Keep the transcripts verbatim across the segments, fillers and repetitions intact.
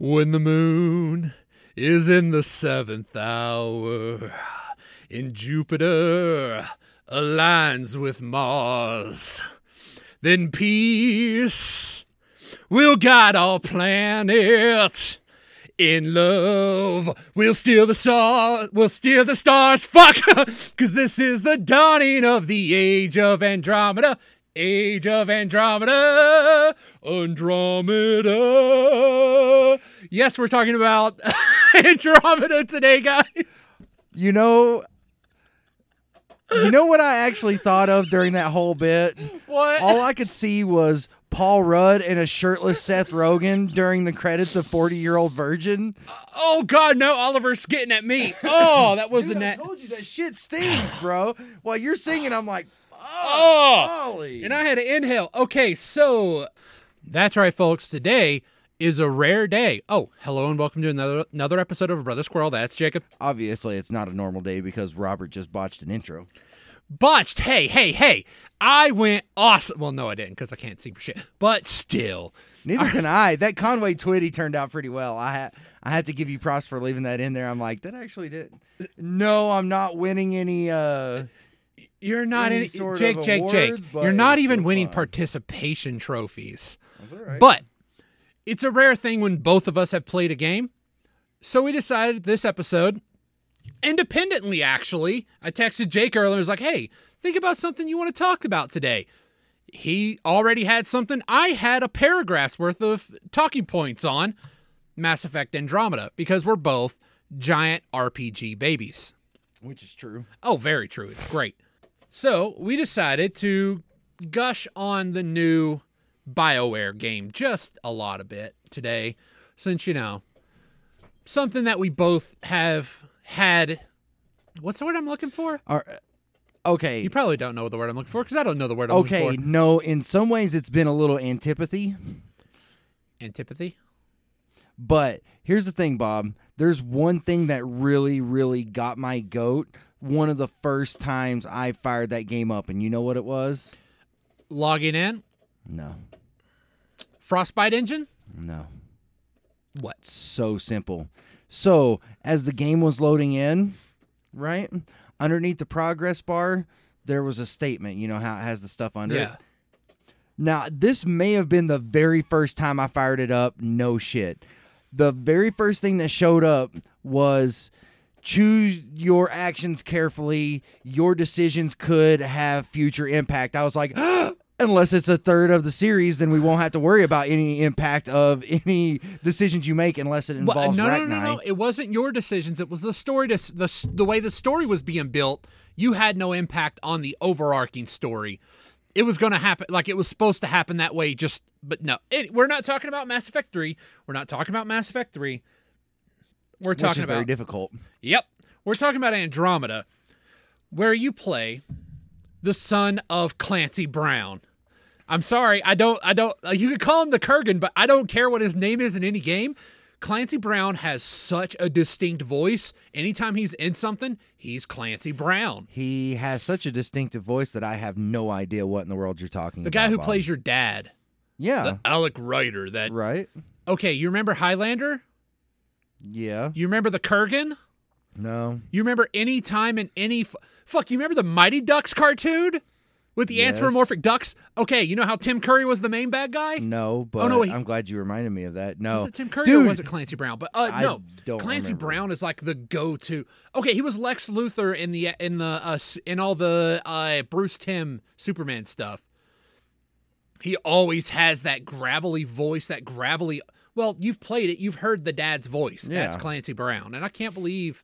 When the moon is in the seventh hour, and Jupiter aligns with Mars, then peace will guide our planet. In love, we'll steer the stars, we'll steer the stars, fuck! Cause this is the dawning of the age of Andromeda, age of Andromeda, Andromeda. Yes, we're talking about Andromeda today, guys. You know, you know what I actually thought of during that whole bit? What? All I could see was Paul Rudd and a shirtless Seth Rogen during the credits of forty-year-old Virgin. Oh, God, no. Oliver's getting at me. Oh, that was Dude, a net. I told you that shit stings, bro. While you're singing, I'm like, oh, oh Ollie. And I had to inhale. Okay, so that's right, folks. Today is a rare day. Oh, hello and welcome to another another episode of Brother Squirrel. That's Jacob. Obviously, it's not a normal day because Robert just botched an intro. Botched. Hey, hey, hey. I went awesome. Well, no, I didn't because I can't see for shit. But still. Neither I, can I. That Conway Twitty turned out pretty well. I ha- I had to give you props for leaving that in there. I'm like, that actually did. No, I'm not winning any. Uh, you're not any. any sort Jake, of Jake, awards, Jake. You're not even winning fun. participation trophies. That's all right. But it's a rare thing when both of us have played a game. So we decided this episode. Independently, actually, I texted Jake earlier. I was like, hey, think about something you want to talk about today. He already had something. I had a paragraph's worth of talking points on Mass Effect Andromeda because we're both giant R P G babies. Which is true. Oh, very true. It's great. So we decided to gush on the new BioWare game just a lot a bit today since, you know, something that we both have... had what's the word I'm looking for? Are, okay, you probably don't know what the word I'm looking for because I don't know the word I'm okay, looking for. Okay, no, in some ways it's been a little antipathy. Antipathy? But here's the thing, Bob. There's one thing that really, really got my goat. One of the first times I fired that game up, and you know what it was? Logging in? No. Frostbite engine? No. What? So simple. So, as the game was loading in, right, underneath the progress bar, there was a statement. You know how it has the stuff under yeah. it? Now, this may have been the very first time I fired it up. No shit. The very first thing that showed up was choose your actions carefully. Your decisions could have future impact. I was like, unless it's a third of the series, then we won't have to worry about any impact of any decisions you make, unless it involves well, no, Rachni. No, no, no, no. It wasn't your decisions. It was the story. To, the the way the story was being built, you had no impact on the overarching story. It was going to happen, like it was supposed to happen that way. Just, but no, it, we're not talking about Mass Effect three. We're not talking about Mass Effect three. We're talking Which is about very difficult. Yep, we're talking about Andromeda, where you play the son of Clancy Brown. I'm sorry, I don't, I don't, uh, you could call him the Kurgan, but I don't care what his name is in any game. Clancy Brown has such a distinct voice. Anytime he's in something, he's Clancy Brown. He has such a distinctive voice that I have no idea what in the world you're talking the about. The guy who Bob. plays your dad. Yeah. The Alec Ryder. That, right. Okay, you remember Highlander? Yeah. You remember the Kurgan? No. You remember any time in any, f- fuck, you remember the Mighty Ducks cartoon? With the yes. anthropomorphic ducks? Okay, you know how Tim Curry was the main bad guy? No, but oh, no, he, I'm glad you reminded me of that. No. Was it Tim Curry Dude, or was it Clancy Brown? But uh, no, don't Clancy remember. Brown is like the go-to. Okay, he was Lex Luthor in the in the uh, in all the uh, Bruce Timm Superman stuff. He always has that gravelly voice, that gravelly. Well, you've played it, you've heard the dad's voice. Yeah. That's Clancy Brown, and I can't believe,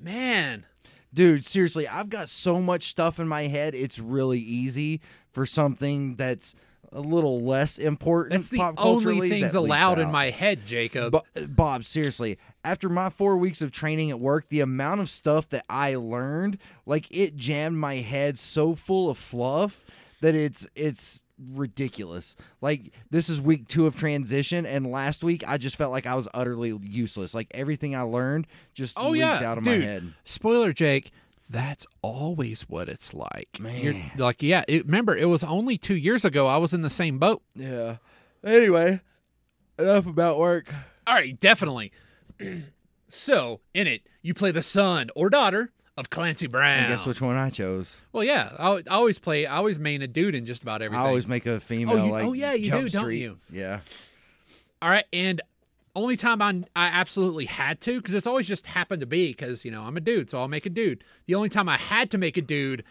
man. Dude, seriously, I've got so much stuff in my head, it's really easy for something that's a little less important. That's the pop only things allowed in my head, Jacob. Bo- Bob, seriously, after my four weeks of training at work, the amount of stuff that I learned, like it jammed my head so full of fluff that it's it's ridiculous. Like, this is week two of transition, and last week I just felt like I was utterly useless. Like, everything I learned just oh, leaked yeah. out of Dude, my head. Spoiler, Jake, that's always what it's like. Man. You're like, yeah, it, remember, it was only two years ago I was in the same boat. Yeah. Anyway, enough about work. All right, definitely. So, in it, you play the son or daughter of Clancy Brown. And guess which one I chose? Well, yeah, I, I always play. I always main a dude in just about everything. I always make a female. Oh, you, like, oh yeah, you do, street. Don't you? Yeah. All right, and only time I I absolutely had to, because it's always just happened to be, because you know I'm a dude, so I'll make a dude. The only time I had to make a dude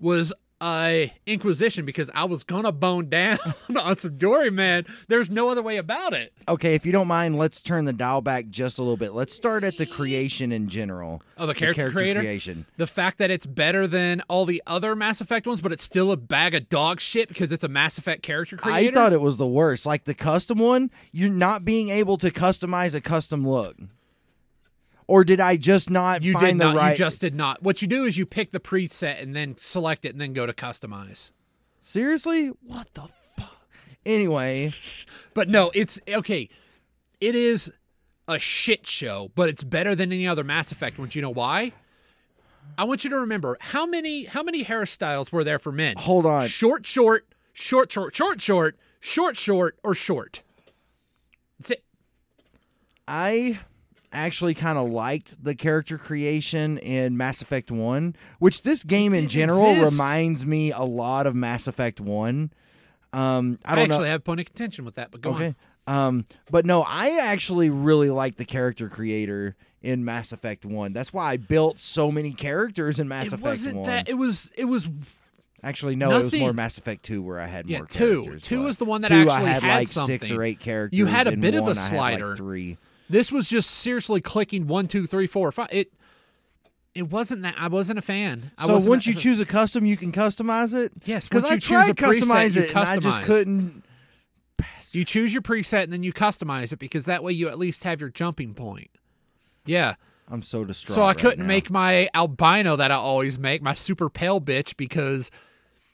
was uh, Inquisition, because I was gonna bone down on some Dory, man. There's no other way about it. Okay, if you don't mind, let's turn the dial back just a little bit. Let's start at the creation in general. Oh, the character, the character creator? creation. The fact that it's better than all the other Mass Effect ones, but it's still a bag of dog shit because it's a Mass Effect character creator. I thought it was the worst. Like the custom one, you're not being able to customize a custom look. Or did I just not you find did not, the right... You just did not. What you do is you pick the preset and then select it and then go to customize. Seriously? What the fuck? Anyway. But no, it's... Okay, it is a shit show, but it's better than any other Mass Effect ones. You know why? I want you to remember, how many how many hairstyles were there for men? Hold on. Short, short, short, short, short, short, short, short, or short. That's it. I... actually kind of liked the character creation in Mass Effect one, which this game in general exist. reminds me a lot of Mass Effect one. Um, I, I don't actually know. have a point of contention with that, but go okay. on. Um, but no, I actually really like the character creator in Mass Effect one. That's why I built so many characters in Mass it Effect wasn't one. That, it was... It was Actually, no, nothing. It was more Mass Effect two where I had yeah, more two. characters. two was the one that two, actually I had, had like something. six or eight characters. You had a bit one, of a slider. I had like three. This was just seriously clicking one, two, three, four, five. It it wasn't that. I wasn't a fan. I so once a, you choose a custom, you can customize it? Yes. Because I tried to customize preset, it, and I just couldn't. You choose your preset, and then you customize it, because that way you at least have your jumping point. Yeah. I'm so distraught So I right couldn't now. make my albino that I always make, my super pale bitch, because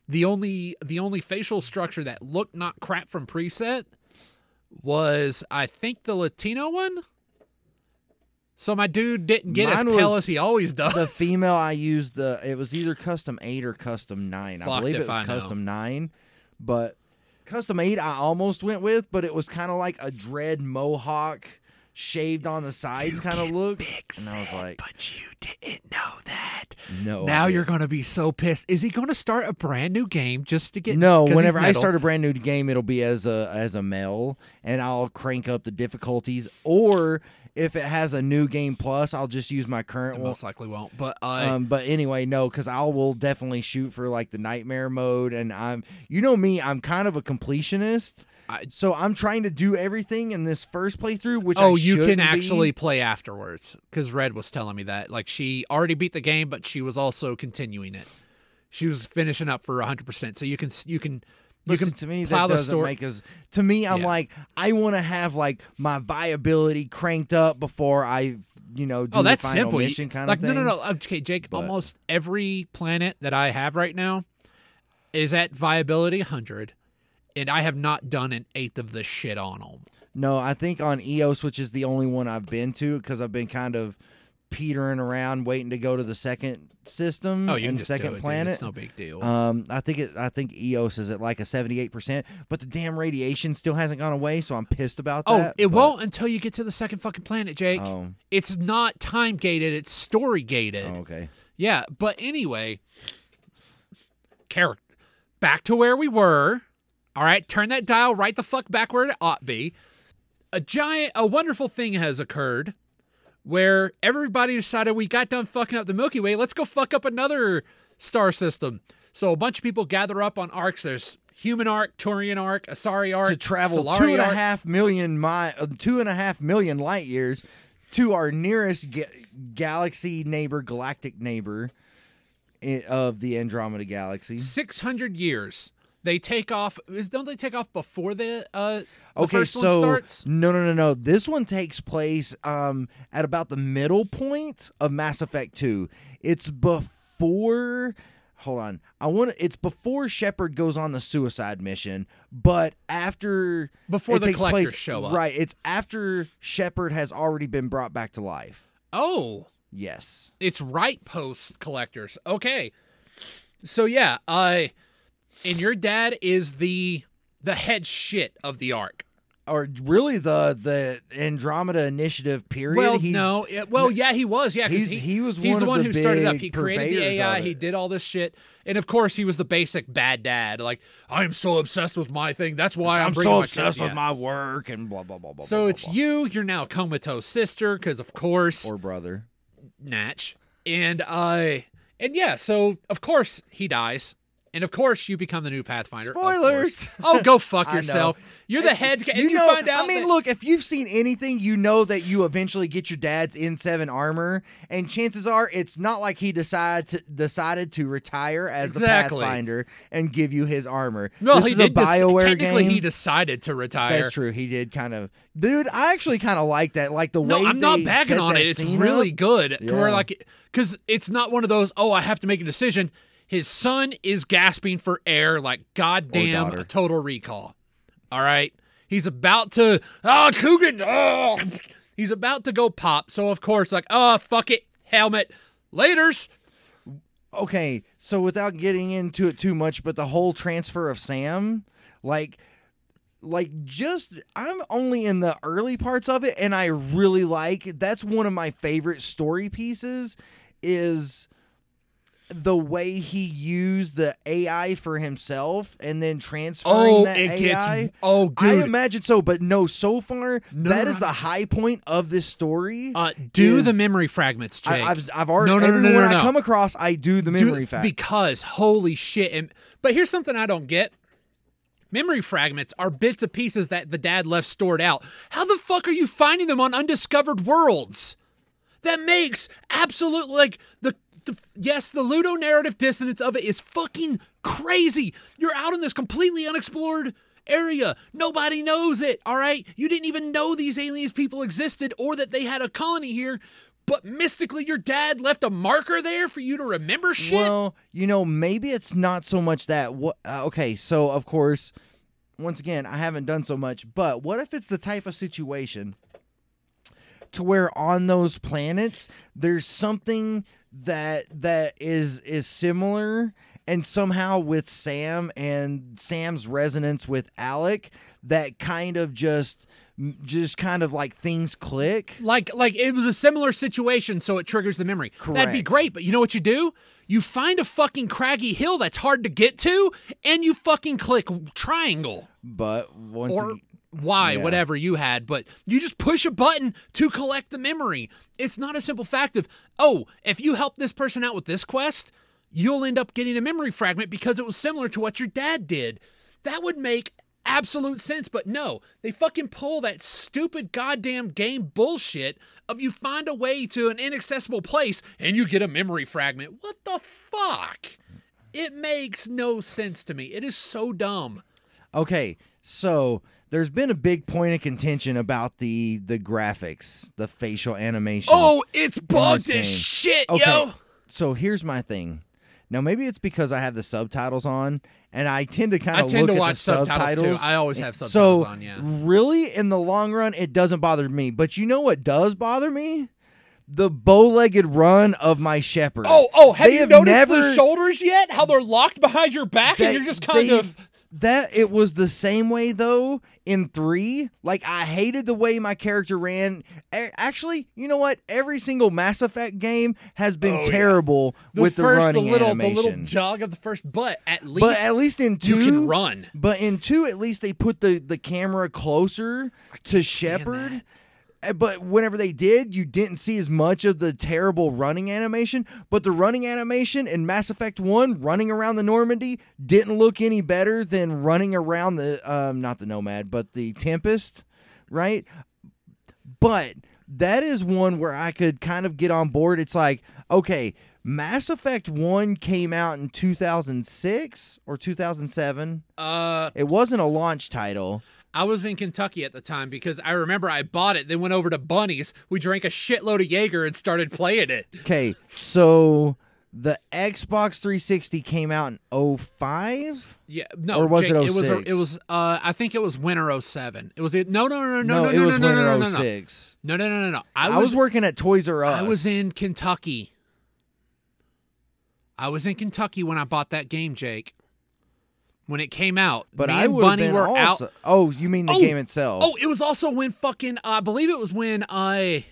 the only the only facial structure that looked not crap from preset... was, I think, the Latino one? So my dude didn't get Mine as pale as he always does. The female I used, the it was either custom eight or custom nine. Fucked I believe it was I custom know. nine. But custom eight I almost went with, but it was kind of like a dread mohawk shaved on the sides kind of look. Fix and I was like, it, but you didn't know that. No. Now you're going to be so pissed. Is he going to start a brand new game just to get No, whenever I start a brand new game, it'll be as a as a male, and I'll crank up the difficulties, or if it has a new game plus, I'll just use my current one. Most likely won't. But I... um, but anyway, no, because I will definitely shoot for like the nightmare mode, and I'm you know me, I'm kind of a completionist, I... so I'm trying to do everything in this first playthrough. Which oh, I you can actually be. play afterwards, because Red was telling me that like she already beat the game, but she was also continuing it. She was finishing up for one hundred percent. So you can you can. You Listen, can to me, that doesn't story. make us... To me, I'm yeah. like, I want to have, like, my viability cranked up before I, you know, do oh, that's the final simple. mission kind like, of thing. No, no, no. Okay, Jake, but. almost every planet that I have right now is at viability one hundred, and I have not done an eighth of the shit on them. No, I think on E O S, which is the only one I've been to, because I've been kind of petering around waiting to go to the second system oh, and second it, planet. Dude, it's no big deal. Um, I think it. I think E O S is at like a seventy-eight percent, but the damn radiation still hasn't gone away, so I'm pissed about that. Oh, it but... won't until you get to the second fucking planet, Jake. Oh. It's not time gated, it's story gated. Oh, okay. Yeah, but anyway, character. Back to where we were. All right, turn that dial right the fuck back where it ought to be. A giant, a wonderful thing has occurred, where everybody decided we got done fucking up the Milky Way. Let's go fuck up another star system. So a bunch of people gather up on arcs. There's human arc, Turian arc, Asari arc, to travel Salarian two and arc. a half million mi- two and a half million light years to our nearest ga- galaxy neighbor, galactic neighbor of the Andromeda galaxy. Six hundred years. They take off. Don't they take off before the, uh, the okay, first one so, starts? No, no, no, no. This one takes place um, at about the middle point of Mass Effect two. It's before. Hold on. I want. It's before Shepard goes on the suicide mission, but after before the collectors place, show up. Right. It's after Shepard has already been brought back to life. Oh, yes. It's right post collectors. Okay. So yeah, I. And your dad is the the head shit of the arc. or really the the Andromeda Initiative period. Well, he's, no, it, well, yeah, he was, yeah, because he, he was one he's the one the who started up. He created the A I. He did all this shit, and of course, he was the basic bad dad. Like, I am so obsessed with my thing. That's why I'm, I'm bringing so my obsessed with yeah. my work and blah blah blah blah. So blah, it's blah. you. You're now comatose sister because of course, or brother, Natch, and I, uh, and yeah. So of course he dies. And of course, you become the new Pathfinder. Spoilers! Oh, go fuck yourself. You're the head. If, and you, you know, find out. I mean, that- look, if you've seen anything, you know that you eventually get your dad's N seven armor, and chances are it's not like he decided to, decided to retire as exactly. the Pathfinder and give you his armor. No, this he is did a BioWare des- technically game. He decided to retire. That's true. He did kind of. Dude, I actually kind of like that. Like the no, way I'm not backing on it. It's really up. good. Yeah. We're like, because it's not one of those. Oh, I have to make a decision. His son is gasping for air like goddamn a Total Recall. All right? He's about to, oh, Kurgan, oh. He's about to go pop. So, of course, like, oh, fuck it, helmet, laters. Okay, so without getting into it too much, but the whole transfer of Sam, like... Like, just, I'm only in the early parts of it, and I really like, that's one of my favorite story pieces is... the way he used the A I for himself and then transferring oh, that it A I. Gets, oh, dude. I imagine so, but no, so far, no, that is the high point of this story. Uh, do is, the memory fragments, Jake. I, I've, I've already, no, no, no, no, no, when no, no. I come across, I do the memory do, fragments. Because, holy shit. And, but here's something I don't get. Memory fragments are bits and pieces that the dad left stored out. How the fuck are you finding them on undiscovered worlds? That makes absolute, like, the Yes, the ludonarrative dissonance of it is fucking crazy. You're out in this completely unexplored area. Nobody knows it, all right? You didn't even know these aliens people existed or that they had a colony here, but mystically your dad left a marker there for you to remember shit? Well, you know, maybe it's not so much that. What? Uh, okay, so, of course, once again, I haven't done so much, but what if it's the type of situation to where on those planets there's something... that that is is similar, and somehow with Sam and Sam's resonance with Alec, that kind of just just kind of like things click. Like like it was a similar situation, so it triggers the memory. Correct. That'd be great, but you know what you do? You find a fucking craggy hill that's hard to get to, and you fucking click triangle. But once or, he- Why, yeah. whatever you had, but you just push a button to collect the memory. It's not a simple fact of, oh, if you help this person out with this quest, you'll end up getting a memory fragment because it was similar to what your dad did. That would make absolute sense, but no, they fucking pull that stupid goddamn game bullshit of you find a way to an inaccessible place and you get a memory fragment. What the fuck? It makes no sense to me. It is so dumb. Okay, so... there's been a big point of contention about the the graphics, the facial animation. Oh, it's bugged as shit, okay, yo. So here's my thing. Now maybe it's because I have the subtitles on, and I tend to kind of look at the subtitles. I tend to watch subtitles too. I always have subtitles on, yeah. So really, in the long run, it doesn't bother me. But you know what does bother me? The bow-legged run of my shepherd. Oh, oh, have you noticed the shoulders yet? How they're locked behind your back, and you're just kind of. That it was the same way though in three. Like I hated the way my character ran. A- actually, you know what? Every single Mass Effect game has been oh, terrible yeah. the with first, the running the little, animation. The little jog of the first, but at least but at least in two you can run. But in two, at least they put the, the camera closer to Shepard. But whenever they did, you didn't see as much of the terrible running animation. But the running animation in Mass Effect one, running around the Normandy, didn't look any better than running around the, um, not the Nomad, but the Tempest, right? But that is one where I could kind of get on board. It's like, okay, Mass Effect one came out in two thousand six or two thousand seven. Uh, it wasn't a launch title. I was in Kentucky at the time because I remember I bought it, then went over to Bunny's. We drank a shitload of Jaeger and started playing it. Okay, so the Xbox three sixty came out in oh five? Yeah, no, or was Jake, it, it was it was uh I think it was winter oh seven. It was it No, no, no, no, no, no, it no, was no, winter no, oh six. No, no, no, no, no. I, I was, was working at Toys R Us. I was in Kentucky. I was in Kentucky when I bought that game, Jake. when it came out. But me I and Bunny been were also, out. Oh, you mean the oh, game itself? Oh, it was also when fucking. Uh, I believe it was when I,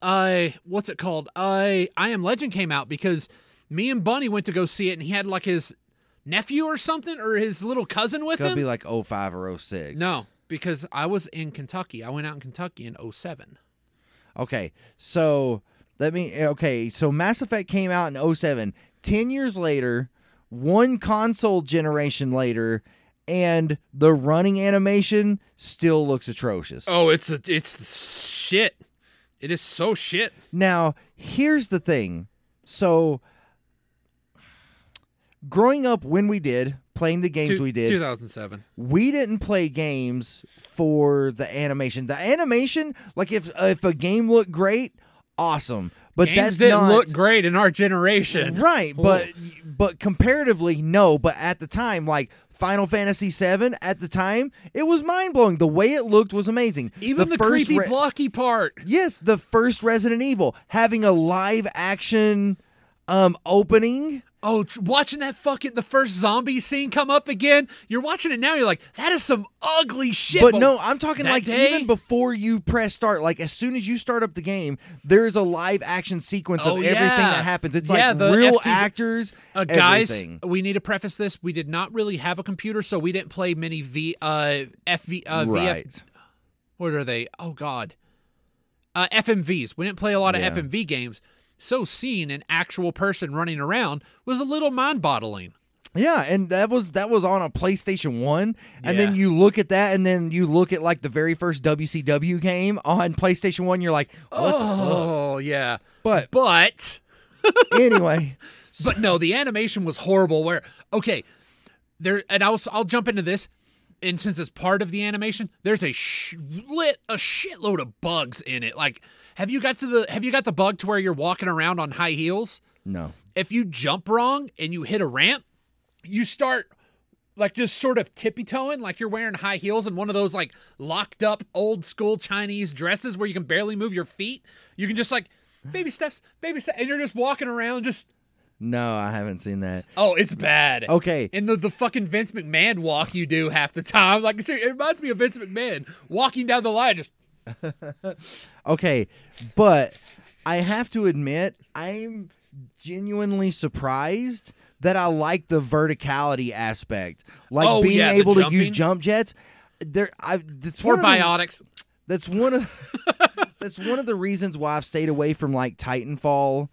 I what's it called? I I Am Legend came out, because me and Bunny went to go see it, and he had like his nephew or something, or his little cousin with it's him. Be like oh five or oh six. No, because I was in Kentucky. I went out in Kentucky in oh seven. Okay, so let me. Okay, so Mass Effect came out in oh seven. Ten years later, one console generation later, and the running animation still looks atrocious. Oh, it's a, it's shit. It is so shit. Now, here's the thing. So, growing up when we did, playing the games Two, we did. two thousand seven. We didn't play games for the animation. The animation, like if uh, if a game looked great, awesome. But games that's didn't not, look great in our generation. Right, but Ooh. but comparatively, no. But at the time, like Final Fantasy seven, at the time, it was mind-blowing. The way it looked was amazing. Even the, the first creepy, re- blocky part. Yes, the first Resident Evil, having a live-action um, opening. Oh, watching that fucking, the first zombie scene come up again. You're watching it now, you're like, that is some ugly shit. But, but no, I'm talking like day? even before you press start, like as soon as you start up the game, there is a live action sequence oh, of everything yeah. that happens. It's yeah, like the real F T V actors, uh, guys, everything. We need to preface this. We did not really have a computer, so we didn't play many v, uh, FV, uh, right. VF, what are they? Oh, God. Uh, F M Vs. We didn't play a lot of yeah. F M V games. So seeing an actual person running around was a little mind-boggling. Yeah, and that was that was on a PlayStation one, and yeah. then you look at that, and then you look at like the very first W C W game on PlayStation one, you're like, what oh, the fuck? yeah. But but anyway, but no, the animation was horrible. Where okay, there, and I'll I'll jump into this. And since it's part of the animation, there's a sh- lit a shitload of bugs in it. Like, have you got to the have you got the bug to where you're walking around on high heels? No. If you jump wrong and you hit a ramp, you start like just sort of tippy toeing, like you're wearing high heels and one of those like locked up old school Chinese dresses where you can barely move your feet. You can just like baby steps, baby steps, and you're just walking around just. No, I haven't seen that. Oh, it's bad. Okay. And the, the fucking Vince McMahon walk you do half the time. Like, it reminds me of Vince McMahon walking down the line just. Okay, but I have to admit, I'm genuinely surprised that I like the verticality aspect. Like oh, being yeah, able to use jump jets. There, I. That's or biotics. The, that's one of that's one of the reasons why I've stayed away from like Titanfall.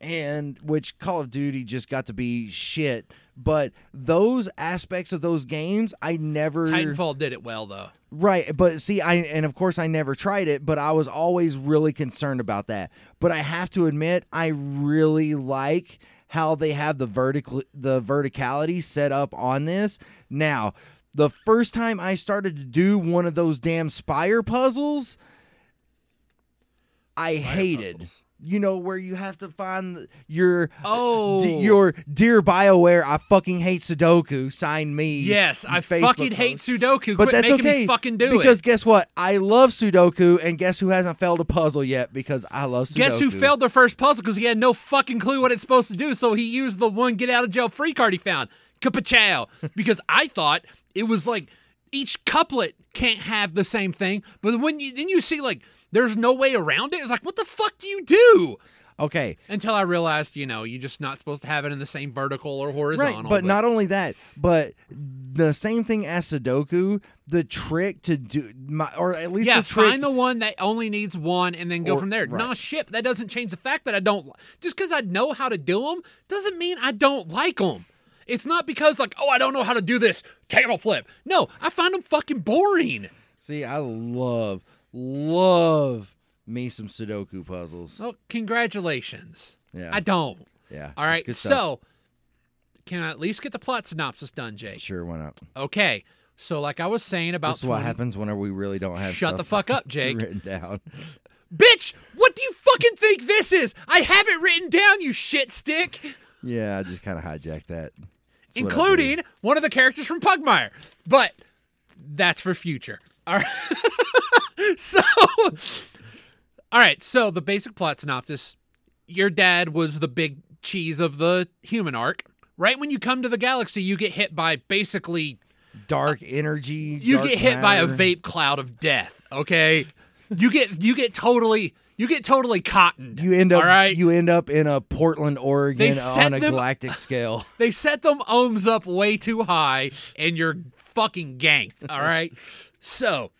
And which Call of Duty just got to be shit. But those aspects of those games, I never... Titanfall did it well, though. Right, but see, I and of course I never tried it, but I was always really concerned about that. But I have to admit, I really like how they have the vertical the verticality set up on this. Now, the first time I started to do one of those damn Spire puzzles, I Spire hated... Puzzles. You know, where you have to find your oh d- your dear BioWare, I fucking hate Sudoku, sign me. Yes, I Facebook fucking post. hate Sudoku, but Quit that's making okay, me fucking do because it. Because guess what? I love Sudoku, and guess who hasn't failed a puzzle yet because I love Sudoku. Guess who failed their first puzzle because he had no fucking clue what it's supposed to do, so he used the one get out of jail free card he found. Kapachow. Because I thought it was like each couplet can't have the same thing, but when you then you see like there's no way around it. It's like, what the fuck do you do? Okay. Until I realized, you know, you're just not supposed to have it in the same vertical or horizontal. Right, but, but not only that, but the same thing as Sudoku, the trick to do, my, or at least yeah, the trick. Yeah, find the one that only needs one and then go or, from there. Right. Nah, shit, that doesn't change the fact that I don't, just because I know how to do them doesn't mean I don't like them. It's not because like, oh, I don't know how to do this table flip. No, I find them fucking boring. See, I love Love me some Sudoku puzzles. Well, congratulations. Yeah. I don't. Yeah. All right. So, can I at least get the plot synopsis done, Jake? Sure, why not? Okay. So, like I was saying about... This is twenty... what happens whenever we really don't have Shut stuff the fuck up, Jake. written down. Bitch, what do you fucking think this is? I have it written down, you shit stick. Yeah, I just kind of hijacked that. That's including one of the characters from Pugmire. But that's for future. All right. So, all right, so the basic plot synopsis, your dad was the big cheese of the human arc, Right when you come to the galaxy, you get hit by basically... Dark energy. You dark get hit matter. by a vape cloud of death, okay? You get you get totally... You get totally cottoned. You end up, all right? You end up in a Portland, Oregon on a them, galactic scale. They set them ohms up way too high, and you're fucking ganked, all right? So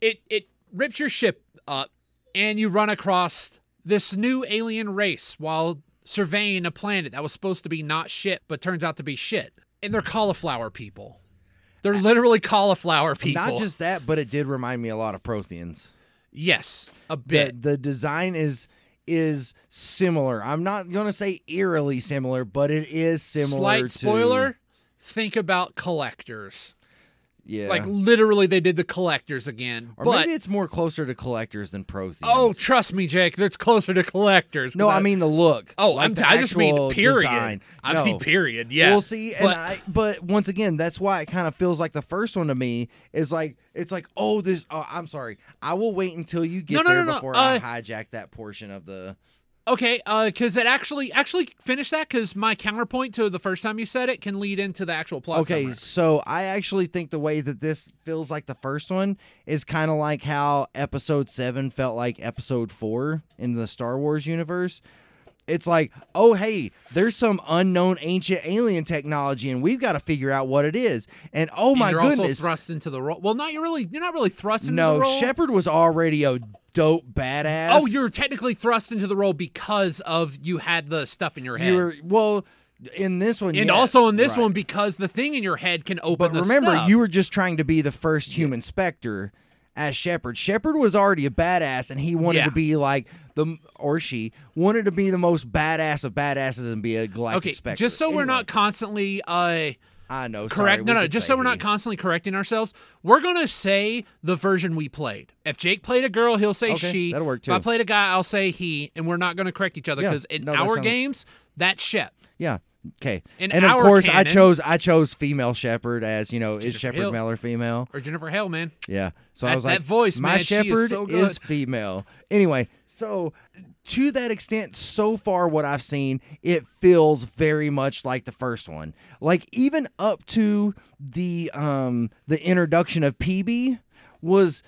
it, it rips your ship up, and you run across this new alien race while surveying a planet that was supposed to be not shit, but turns out to be shit. And they're cauliflower people. They're literally cauliflower people. Not just that, but it did remind me a lot of Protheans. Yes, a bit. The, the design is is similar. I'm not going to say eerily similar, but it is similar. Slight to... spoiler, think about Collectors. Yeah. Like, literally, they did the Collectors again. Or but... maybe it's more closer to Collectors than Protheans. Oh, trust me, Jake. It's closer to Collectors. No, I... I mean the look. Oh, like I'm the I just mean period. Design. I no. mean period, yeah. We'll see. But... And I, but once again, that's why it kind of feels like the first one to me is like, it's like, oh, this, oh, I'm sorry. I will wait until you get no, no, there no, no, before uh, I hijack that portion of the... Okay, because uh, it actually, actually finish that, because my counterpoint to the first time you said it can lead into the actual plot. Okay, somewhere. So I actually think the way that this feels like the first one is kind of like how Episode seven felt like Episode four in the Star Wars universe. It's like, oh, hey, there's some unknown ancient alien technology, and we've got to figure out what it is. And oh and my you're goodness, you're also thrust into the role. Well, not you're really, you're not really thrust into no, the role. No, Shepard was already a dope badass. Oh, you're technically thrust into the role because of you had the stuff in your head. You were, well, in this one, and yeah, also in this right. one because the thing in your head can open. But the remember, stuff. you were just trying to be the first human yeah. Specter. As Shepard. Shepard was already a badass, and he wanted yeah. to be like the or she wanted to be the most badass of badasses and be a galactic okay, Specter. Just so anyway. we're not constantly, uh, I know, correct. Sorry, no, no. Just so we're not constantly correcting ourselves, we're gonna say the version we played. If Jake played a girl, he'll say okay, she. That'll work too. If I played a guy, I'll say he, and we're not gonna correct each other because yeah, in no, our that games, that's Shep. Yeah. Okay, in and of course canon, I chose I chose female Shepard as you know Jennifer is Shepard Hill. male or female or Jennifer Hale, man. Yeah, so that, I was like, that voice, my man, Shepard is, so is female. Anyway, so to that extent, so far what I've seen, it feels very much like the first one. Like even up to the um the introduction of P B was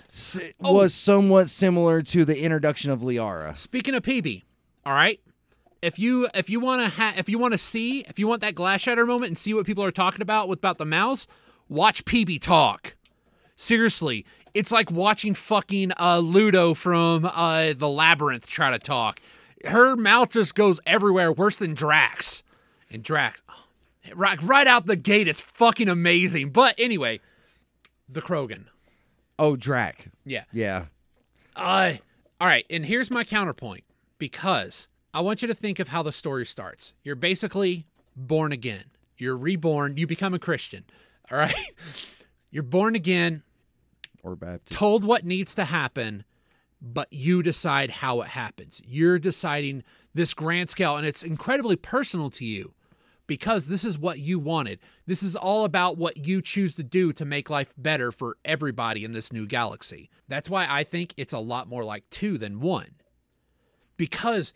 was oh. somewhat similar to the introduction of Liara. Speaking of P B, all right. If you if you want to ha- if you want to see if you want that glass shatter moment and see what people are talking about with about the mouse, watch P B talk. Seriously, it's like watching fucking uh, Ludo from uh, the Labyrinth try to talk. Her mouth just goes everywhere, worse than Drax. And Drax, right right out the gate, it's fucking amazing. But anyway, the Kurgan. Oh, Drac. Yeah, yeah. Uh, all right. And here's my counterpoint because. I want you to think of how the story starts. You're basically born again. You're reborn. You become a Christian. All right? You're born again. Or Baptist. Told what needs to happen, but you decide how it happens. You're deciding this grand scale, and it's incredibly personal to you because this is what you wanted. This is all about what you choose to do to make life better for everybody in this new galaxy. That's why I think it's a lot more like two than one. Because...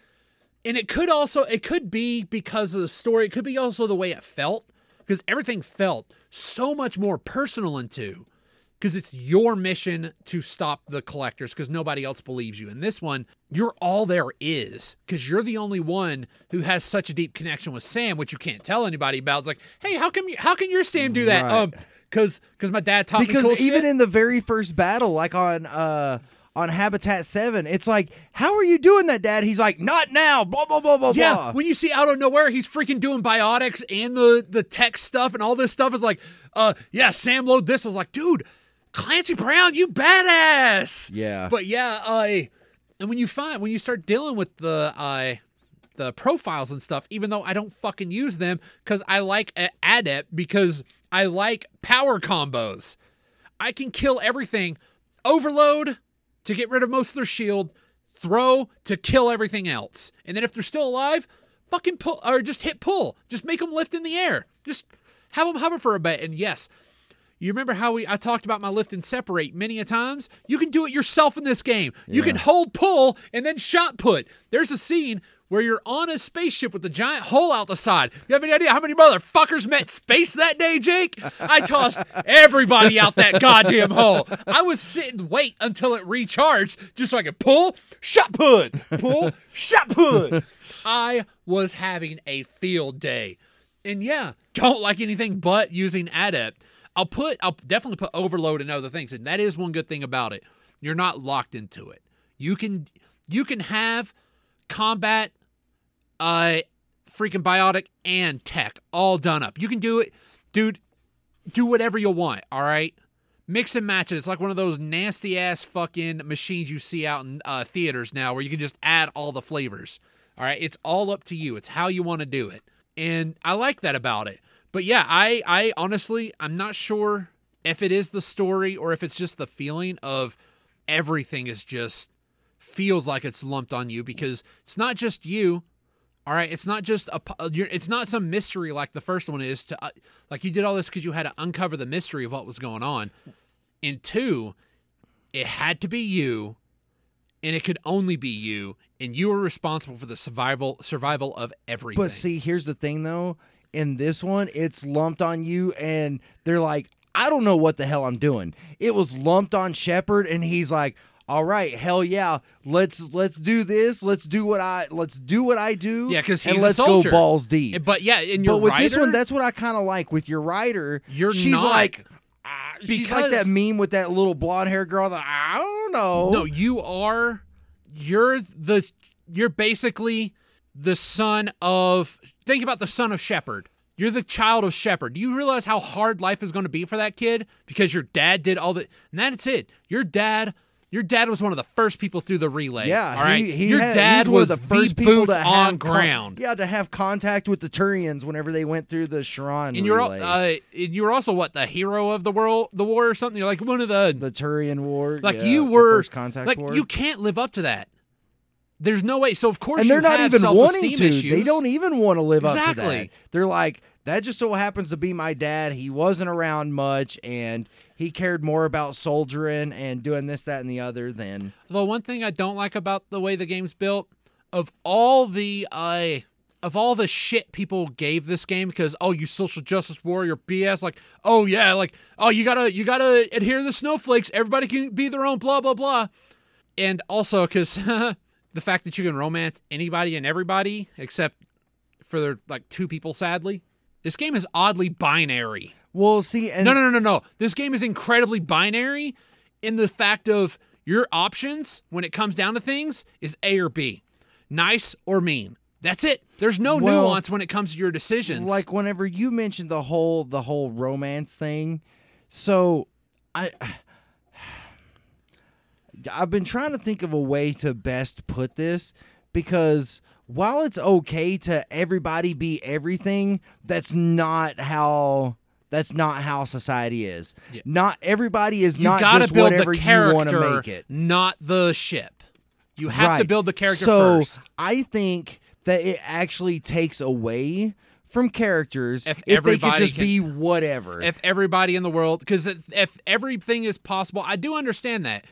And it could also, it could be because of the story. It could be also the way it felt, because everything felt so much more personal in two, because it's your mission to stop the Collectors, because nobody else believes you. In this one, you're all there is, because you're the only one who has such a deep connection with Sam, which you can't tell anybody about. It's like, hey, how come you, how can your Sam do that? Right. Um, because because my dad taught because me cool shit. Because even in the very first battle, like on uh. on Habitat Seven, it's like, how are you doing that, Dad? He's like, not now, blah, blah, blah, blah, yeah, blah. Yeah, when you see out of nowhere, he's freaking doing biotics and the, the tech stuff and all this stuff. It's like, uh, yeah, Sam load this. I was like, dude, Clancy Brown, you badass. Yeah. But yeah, I, uh, and when you find, when you start dealing with the, uh, the profiles and stuff, even though I don't fucking use them, because I like uh, Adept, because I like power combos. I can kill everything. Overload, to get rid of most of their shield, throw to kill everything else. And then if they're still alive, fucking pull, or just hit pull. Just make them lift in the air. Just have them hover for a bit. And yes, you remember how we I talked about my lift and separate many a times? You can do it yourself in this game. Yeah. You can hold pull and then shot put. There's a scene where you're on a spaceship with a giant hole out the side. You have any idea how many motherfuckers met space that day, Jake? I tossed everybody out that goddamn hole. I was sitting, wait until it recharged just so I could pull, shot put, pull, shot put. I was having a field day. And yeah, don't like anything but using Adept. I'll put, I'll definitely put Overload and other things, and that is one good thing about it. You're not locked into it. You can, you can have combat, uh, freaking biotic and tech all done up. You can do it, dude. Do whatever you want. All right, mix and match it. It's like one of those nasty ass fucking machines you see out in uh, theaters now, where you can just add all the flavors. All right, it's all up to you. It's how you want to do it, and I like that about it. But yeah, I, I honestly, I'm not sure if it is the story or if it's just the feeling of everything is just feels like it's lumped on you, because it's not just you. All right, it's not just a, it's not some mystery like the first one is to, uh, like you did all this because you had to uncover the mystery of what was going on. And two, it had to be you, and it could only be you, and you were responsible for the survival survival of everything. But see, here's the thing though, in this one, it's lumped on you, and they're like, I don't know what the hell I'm doing. It was lumped on Shepard, and he's like, all right, hell yeah, let's let's do this. Let's do what I let's do what I do. Yeah, because he's and let's a soldier. Go balls deep. But yeah, in your but with writer, this one, that's what I kind of like. With your writer, you're she's not, like uh, she's like that meme with that little blonde hair girl. That I don't know. No, you are. You're the. You're basically the son of. Think about the son of Shepard. You're the child of Shepard. Do you realize how hard life is going to be for that kid? Because your dad did all the. And that's it. Your dad. Your dad was one of the first people through the relay. Yeah, all right. He, he Your had, dad was the first the people to have on ground. Con- yeah, to have contact with the Turians whenever they went through the Sharon and relay. You're, uh, and you were also what the hero of the world, the war or something. You're like one of the the Turian war. Like yeah, you were first contact. Like war. You can't live up to that. There's no way. So of course, and they're you not have even wanting to. Issues. They don't even want to live exactly. up to that. They're like, that just so happens to be my dad. He wasn't around much, and he cared more about soldiering and doing this, that, and the other than. Although one thing I don't like about the way the game's built, of all the uh, of all the shit people gave this game, because oh, you social justice warrior B S, like oh yeah, like oh you gotta you gotta adhere to the snowflakes. Everybody can be their own, blah blah blah, and also because the fact that you can romance anybody and everybody except for like two people, sadly. This game is oddly binary. Well, see, and no, no, no, no, no. This game is incredibly binary in the fact of your options when it comes down to things is A or B, nice or mean. That's it. There's no well, nuance when it comes to your decisions. Like whenever you mentioned the whole the whole romance thing, so I I've been trying to think of a way to best put this because. While it's okay to everybody be everything, that's not how that's not how society is. Yeah. Not everybody is you not just build whatever the you want to make it. Not the ship. You have right. to build the character so first. So I think that it actually takes away from characters if, if they could just can, be whatever. If everybody in the world, because if everything is possible, I do understand that.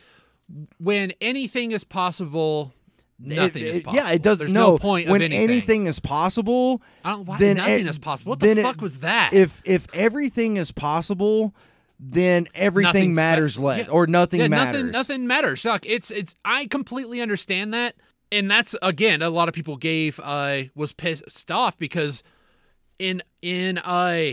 When anything is possible. Nothing it, is possible. Yeah, it doesn't. There's no, no point when of anything. anything is possible. I don't. Why then nothing it, is possible? What the fuck it, was that? If if everything is possible, then everything Nothing's matters spe- less, yeah. or nothing yeah, matters. Nothing, nothing matters. Like, it's it's. I completely understand that, and that's again a lot of people gave. I uh, was pissed off because in in uh,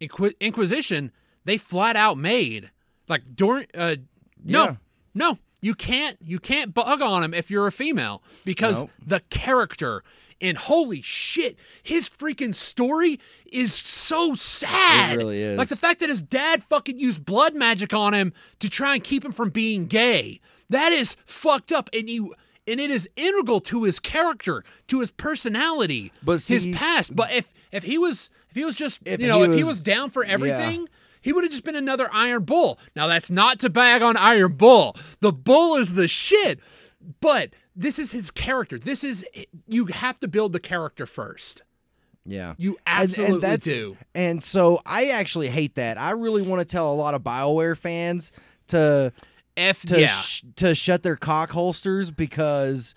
Inqu- Inquisition they flat out made like during. Uh, no, yeah. no. You can't you can't bug on him if you're a female because nope. the character and holy shit, his freaking story is so sad. It really is. Like the fact that his dad fucking used blood magic on him to try and keep him from being gay. That is fucked up, and you and it is integral to his character, to his personality, but see, his past. But if if he was if he was just if you know he if was, he was down for everything. Yeah. He would have just been another Iron Bull. Now, that's not to bag on Iron Bull. The Bull is the shit. But this is his character. This is, you have to build the character first. Yeah. You absolutely and, and that's, do. And so I actually hate that. I really want to tell a lot of BioWare fans to, F, to, yeah. sh- to shut their cock holsters because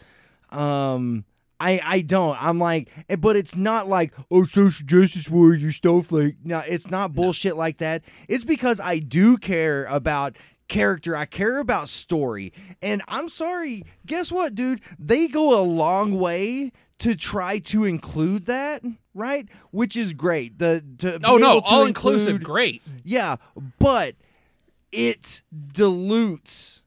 um, I, I don't. I'm like, but it's not like, oh, social justice warrior, you snowflake. No, it's not bullshit no. like that. It's because I do care about character. I care about story. And I'm sorry, guess what, dude? They go a long way to try to include that, right? Which is great. The to Oh, no, all-inclusive, great. Yeah, but it dilutes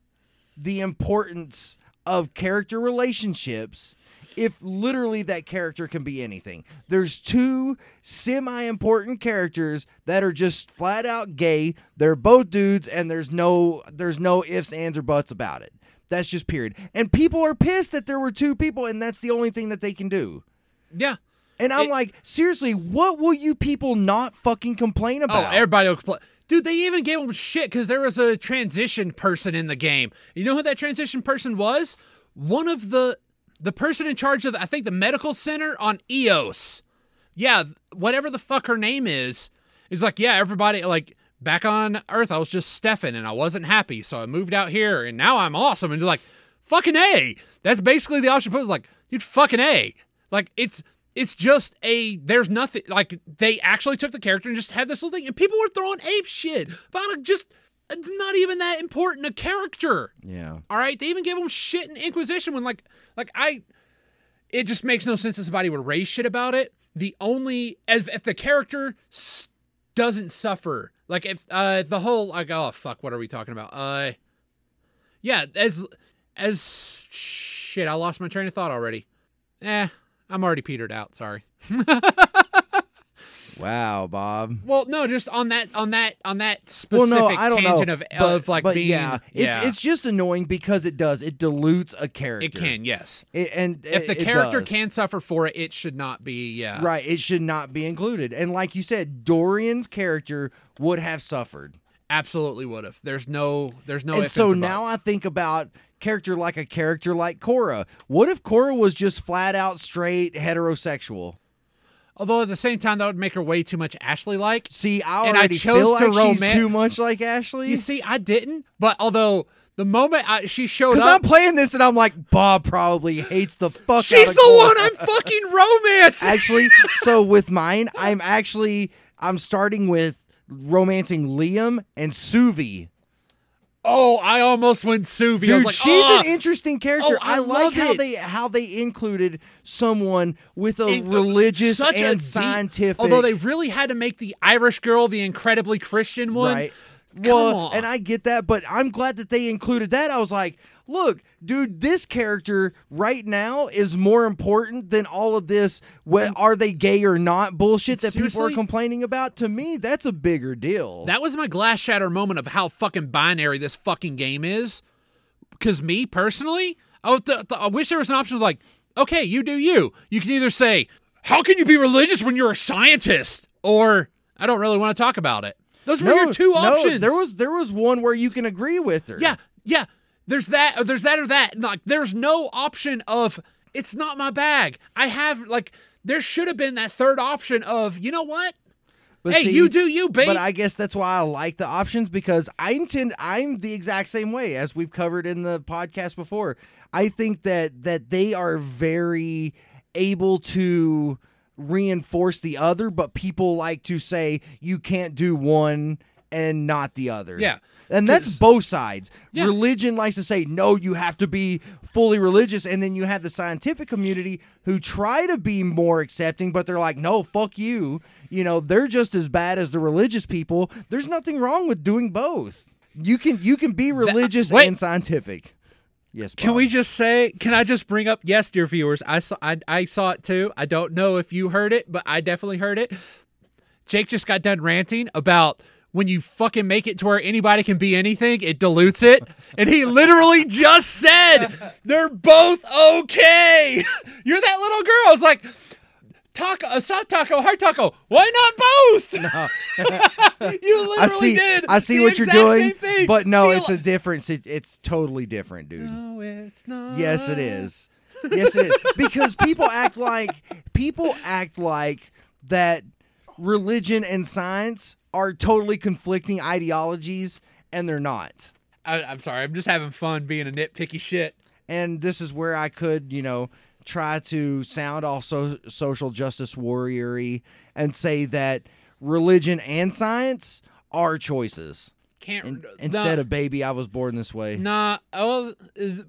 the importance of character relationships if literally that character can be anything. There's two semi-important characters that are just flat out gay. They're both dudes, and there's no there's no ifs, ands, or buts about it. That's just period. And people are pissed that there were two people, and that's the only thing that they can do. Yeah. And I'm it, like, seriously, what will you people not fucking complain about? Oh, everybody will complain. Dude, they even gave them shit because there was a transition person in the game. You know who that transition person was? One of the... The person in charge of, the, I think, the medical center on E O S. Yeah, whatever the fuck her name is, is like, yeah, everybody, like, back on Earth, I was just Stefan, and I wasn't happy, so I moved out here, and now I'm awesome. And they're like, fucking A. That's basically the option. But it's like, dude, fucking A. Like, it's it's just a, there's nothing, like, they actually took the character and just had this little thing, and people were throwing ape shit. But, like, just... It's not even that important a character. Yeah. All right? They even gave them shit in Inquisition when, like, like I... It just makes no sense that somebody would raise shit about it. The only... As, if the character s- doesn't suffer. Like, if uh, the whole... Like, oh, fuck, what are we talking about? Uh, Yeah, as... As... Shit, I lost my train of thought already. Eh, I'm already petered out. Sorry. Wow, Bob. Well, no, just on that, on that, on that specific well, no, I don't tangent know, of, but, of like but being. Yeah, yeah, it's it's just annoying because it does it dilutes a character. It can, yes. It, and if the it, character it can suffer for it, it should not be. Yeah, right. It should not be included. And like you said, Dorian's character would have suffered. Absolutely would have. There's no. There's no. And so now I think about character like a character like Cora. What if Cora was just flat out straight heterosexual? Although at the same time, that would make her way too much Ashley-like. See, I already I feel like roman- she's too much like Ashley. You see, I didn't. But although the moment I, she showed up, because I'm playing this and I'm like, Bob probably hates the fuck. She's out of the Cora. One I'm fucking romancing. Actually, so with mine, I'm actually I'm starting with romancing Liam and Suvi. Oh, I almost went Suvi. Dude, I was like, she's oh, an interesting character. Oh, I, I like how it. they how they included someone with a it, religious such and a scientific. Deep, although they really had to make the Irish girl the incredibly Christian one. Right. Come well, on. And I get that, but I'm glad that they included that. I was like, look, dude, this character right now is more important than all of this. What, are they gay or not bullshit that Seriously? people are complaining about? To me, that's a bigger deal. That was my glass shatter moment of how fucking binary this fucking game is. Because me, personally, I, th- th- I wish there was an option of like, okay, you do you. You can either say, how can you be religious when you're a scientist? Or, I don't really want to talk about it. Those were no, your two options. No, there was there was one where you can agree with her. Yeah, yeah. There's that, or there's that, or that. Like, there's no option of it's not my bag. I have like there should have been that third option of you know what? But hey, see, you do you, babe. But I guess that's why I like the options because I'm tend I'm the exact same way as we've covered in the podcast before. I think that that they are very able to reinforce the other, but people like to say you can't do one and not the other. Yeah. And that's both sides. Yeah. Religion likes to say, no, you have to be fully religious. And then you have the scientific community who try to be more accepting, but they're like, no, fuck you. You know, they're just as bad as the religious people. There's nothing wrong with doing both. You can you can be religious Th- and scientific. Yes, Bob. Can we just say, can I just bring up, yes, dear viewers, I saw I, I saw it too. I don't know if you heard it, but I definitely heard it. Jake just got done ranting about when you fucking make it to where anybody can be anything, it dilutes it. And he literally just said, they're both okay. You're that little girl. It's like, taco, a soft taco, hard taco. Why not both? No. You literally I see, did. I see the what exact you're doing, same thing. But no, Feel- it's a difference. It, it's totally different, dude. No, it's not. Yes, it is. Yes, it is. Because people act like people act like that religion and science are totally conflicting ideologies, and they're not. I, I'm sorry. I'm just having fun being a nitpicky shit. And this is where I could, you know. try to sound also social justice warrior-y and say that religion and science are choices. Can't in, instead nah, of baby, I was born this way. Nah, oh,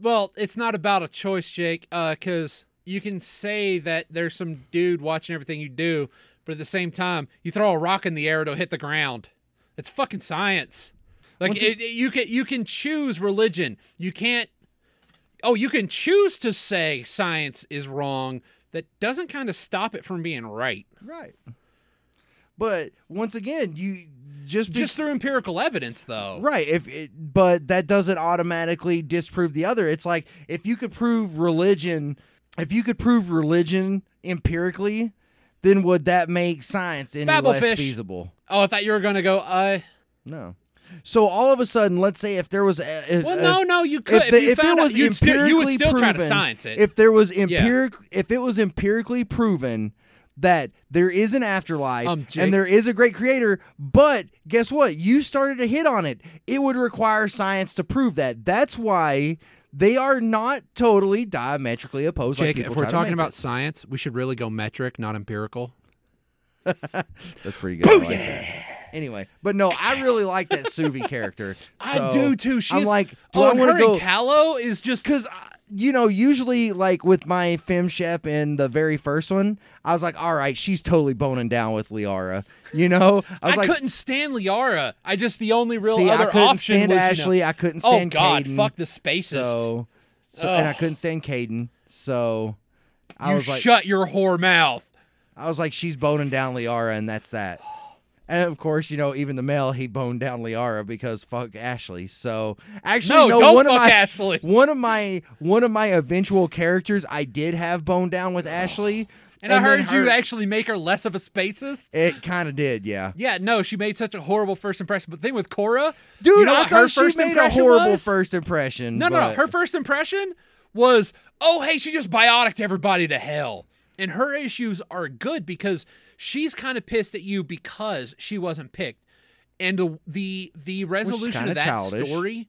well, it's not about a choice, Jake, because uh, you can say that there's some dude watching everything you do, but at the same time, you throw a rock in the air, it'll hit the ground. It's fucking science. Like you, it, it, you can you can choose religion. You can't. Oh, you can choose to say science is wrong. That doesn't kind of stop it from being right. Right. But once again, you just be, just through empirical evidence, though. Right. If it, but that doesn't automatically disprove the other. It's like if you could prove religion, if you could prove religion empirically, then would that make science any Babblefish. less feasible? Oh, I thought you were going to go. Uh, no. So all of a sudden, let's say if there was a, a, well, no, no, you could. If, the, if, you if found it was out, empirically sti- you would still proven, try to science it. If there was empiric, yeah. if it was empirically proven that there is an afterlife um, and there is a great creator, but guess what? You started to hit on it. It would require science to prove that. That's why they are not totally diametrically opposed. Jake, like if we're talking about it. science, we should really go metric, not empirical. That's pretty good. Booyah! I like that. Anyway, but no, I really like that Suvi character. So I do too. She's I'm like, do oh, I want to go? Callow is just because you know, usually like with my fem shep in the very first one, I was like, all right, she's totally boning down with Liara. You know, I, was I like, couldn't stand Liara. I just the only real see, other I couldn't option stand was Ashley. You know, I couldn't stand. Oh God, Caden, fuck the spacist. So, so and I couldn't stand Caden. So I you was like, shut your whore mouth. I was like, she's boning down Liara, and that's that. And, of course, you know, even the male, he boned down Liara because fuck Ashley. So, actually, no, no don't one fuck of my, Ashley. One of my one of my eventual characters I did have boned down with Ashley. And, and I heard her, you actually make her less of a spacist. It kind of did, yeah. Yeah, no, she made such a horrible first impression. But the thing with Cora, dude, you know I thought she made a horrible was? first impression. No, but... no, no, her first impression was, oh, hey, she just biotic'd everybody to hell. And her issues are good because... she's kind of pissed at you because she wasn't picked. And the the resolution of that childish. story...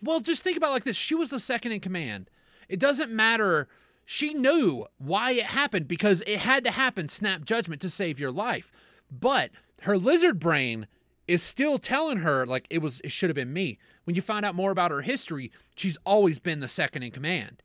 Well, just think about it like this. She was the second in command. It doesn't matter. She knew why it happened because it had to happen, snap judgment, to save your life. But her lizard brain is still telling her, like, it was it should have been me. When you find out more about her history, she's always been the second in command.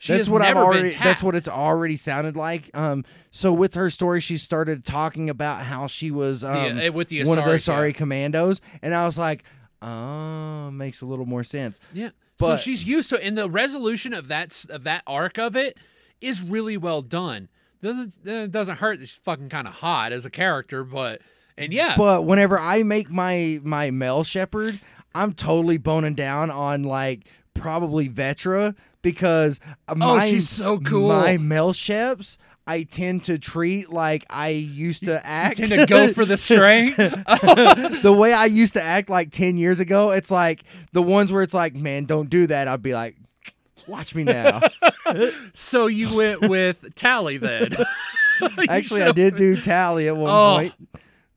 She that's what I've already. That's what it's already sounded like. Um, so with her story, she started talking about how she was um, the, uh, with the Asari, one of the Asari yeah. commandos, and I was like, "Oh, makes a little more sense." Yeah. But, so she's used to, and the resolution of that of that arc of it is really well done. Doesn't it doesn't hurt that she's fucking kind of hot as a character, but and yeah. But whenever I make my my male shepherd, I'm totally boning down on like probably Vetra. Because my, oh, she's so cool. my male sheps, I tend to treat like I used to act. You tend to go for the string? The way I used to act like ten years ago, it's like the ones where it's like, man, don't do that. I'd be like, watch me now. So you went with Tally then? Actually, I did do Tally at one oh. point.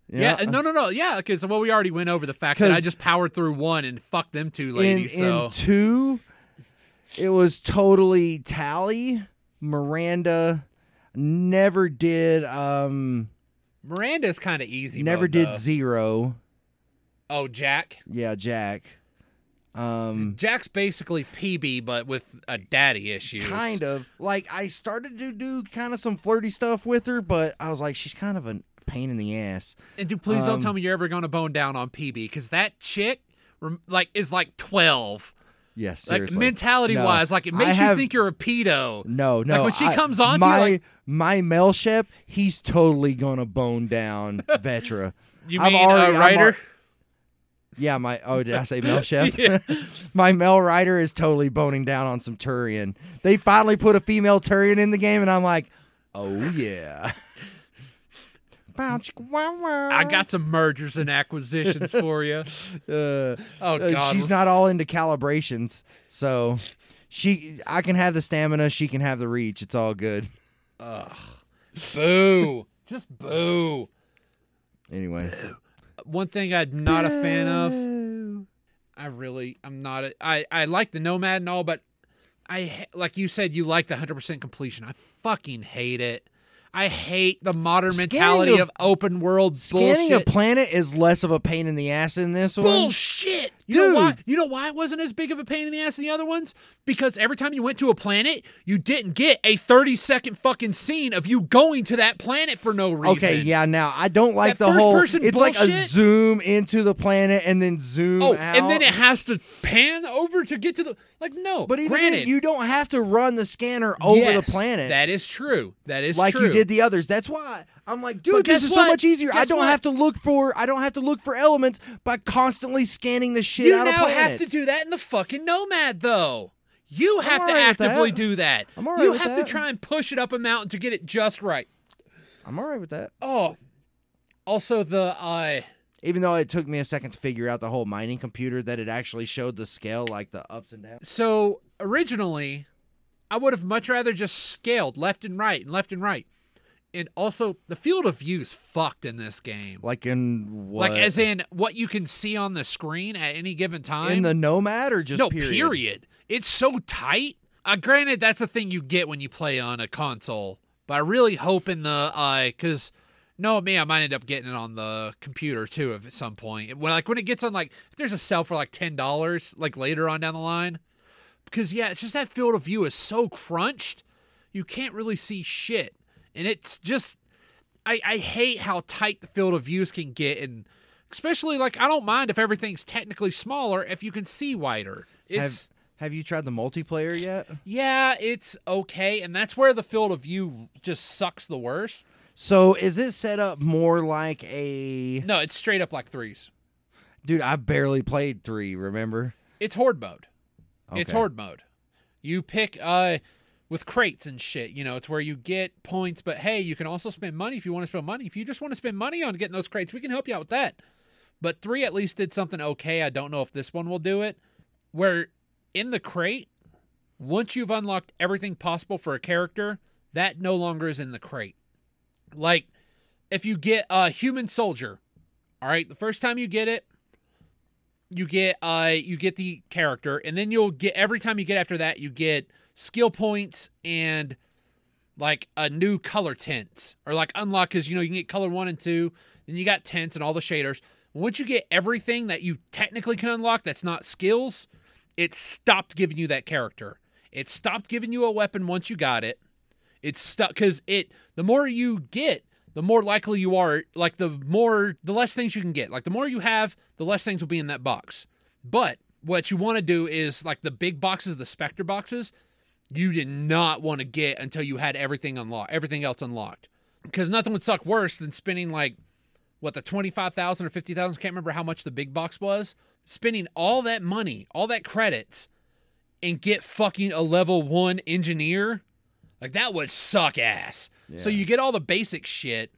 Yeah. yeah, no, no, no. Yeah, okay, so well, we already went over the fact that I just powered through one and fucked them two ladies. In, so. in two... It was totally Tally, Miranda, never did... Um, Miranda's kind of easy. Never mode, did though. Zero. Oh, Jack? Yeah, Jack. Um, Jack's basically P B, but with a daddy issues. Kind of. Like, I started to do kind of some flirty stuff with her, but I was like, she's kind of a pain in the ass. And dude, please um, don't tell me you're ever going to bone down on P B, because that chick like is like twelve. Yes, seriously. Like mentality-wise, no, like it makes have, you think you're a pedo. No, no. Like when she I, comes on my, to you, like... My male shep, he's totally going to bone down Vetra. You I've mean already, a writer? Al- yeah, my... Oh, did I say male shep? Yeah. My male writer is totally boning down on some Turian. They finally put a female Turian in the game, and I'm like, oh, yeah. I got some mergers and acquisitions for you. Uh, oh God, she's not all into calibrations, so she I can have the stamina, she can have the reach. It's all good. Ugh, boo, just boo. Anyway, one thing I'm not boo. a fan of. I really, I'm not. A, I I like the Nomad and all, but I like you said, you like the one hundred percent completion. I fucking hate it. I hate the modern scanning mentality a, of open world scanning bullshit. Scanning a planet is less of a pain in the ass in this one. Bullshit! Dude. You know why? You know why it wasn't as big of a pain in the ass in the other ones? Because every time you went to a planet, you didn't get a thirty second fucking scene of you going to that planet for no reason. Okay, yeah, now, I don't like that the whole... It's bullshit. Like a zoom into the planet and then zoom oh, out. And then it has to pan over to get to the... Like, no, but even granted, then, you don't have to run the scanner over yes, the planet. That is true. That is like true. Like you did the others. That's why... I'm like, dude, this is what? so much easier. Guess I don't what? have to look for I don't have to look for elements by constantly scanning the shit you out of planets. You now have to do that in the fucking Nomad, though. You have I'm to right actively that. do that. I'm all right you with have that. to try and push it up a mountain to get it just right. I'm all right with that. Oh, also the uh, even though it took me a second to figure out the whole mining computer that it actually showed the scale, like the ups and downs. So originally, I would have much rather just scaled left and right and left and right. And also, the field of view's fucked in this game. Like in what? Like as in what you can see on the screen at any given time. In the Nomad or just no, period? No, period. It's so tight. Uh, granted, that's a thing you get when you play on a console. But I really hope in the... Because, uh, no, me, I might end up getting it on the computer, too, if at some point. When, like, when it gets on, like... If there's a sale for, like, ten dollars, like, later on down the line. Because, yeah, it's just that field of view is so crunched, you can't really see shit. And it's just, I, I hate how tight the field of views can get. And especially, like, I don't mind if everything's technically smaller if you can see wider. It's, have, have you tried the multiplayer yet? Yeah, it's okay. And that's where the field of view just sucks the worst. So is it set up more like a... No, it's straight up like threes. Dude, I barely played three, remember? It's horde mode. Okay. It's horde mode. You pick... uh. With crates and shit, you know, it's where you get points, but hey, you can also spend money if you want to spend money. If you just want to spend money on getting those crates, we can help you out with that. But three at least did something okay. I don't know if this one will do it. Where in the crate, once you've unlocked everything possible for a character, that no longer is in the crate. Like, if you get a human soldier, all right, the first time you get it, you get uh, you get the character, and then you'll get, every time you get after that, you get... skill points and like a new color tints or like unlock, because you know you can get color one and two, then you got tints and all the shaders. Once you get everything that you technically can unlock that's not skills, it stopped giving you that character. It stopped giving you a weapon once you got it. It's stuck because it the more you get, the more likely you are, like the more the less things you can get. Like the more you have, the less things will be in that box. But what you want to do is like the big boxes, the Specter boxes. You did not want to get until you had everything unlocked, everything else unlocked. Because nothing would suck worse than spending like, what, the twenty-five thousand dollars or fifty thousand dollars, I can't remember how much the big box was, spending all that money, all that credits, and get fucking a level one engineer. Like, that would suck ass. Yeah. So you get all the basic shit,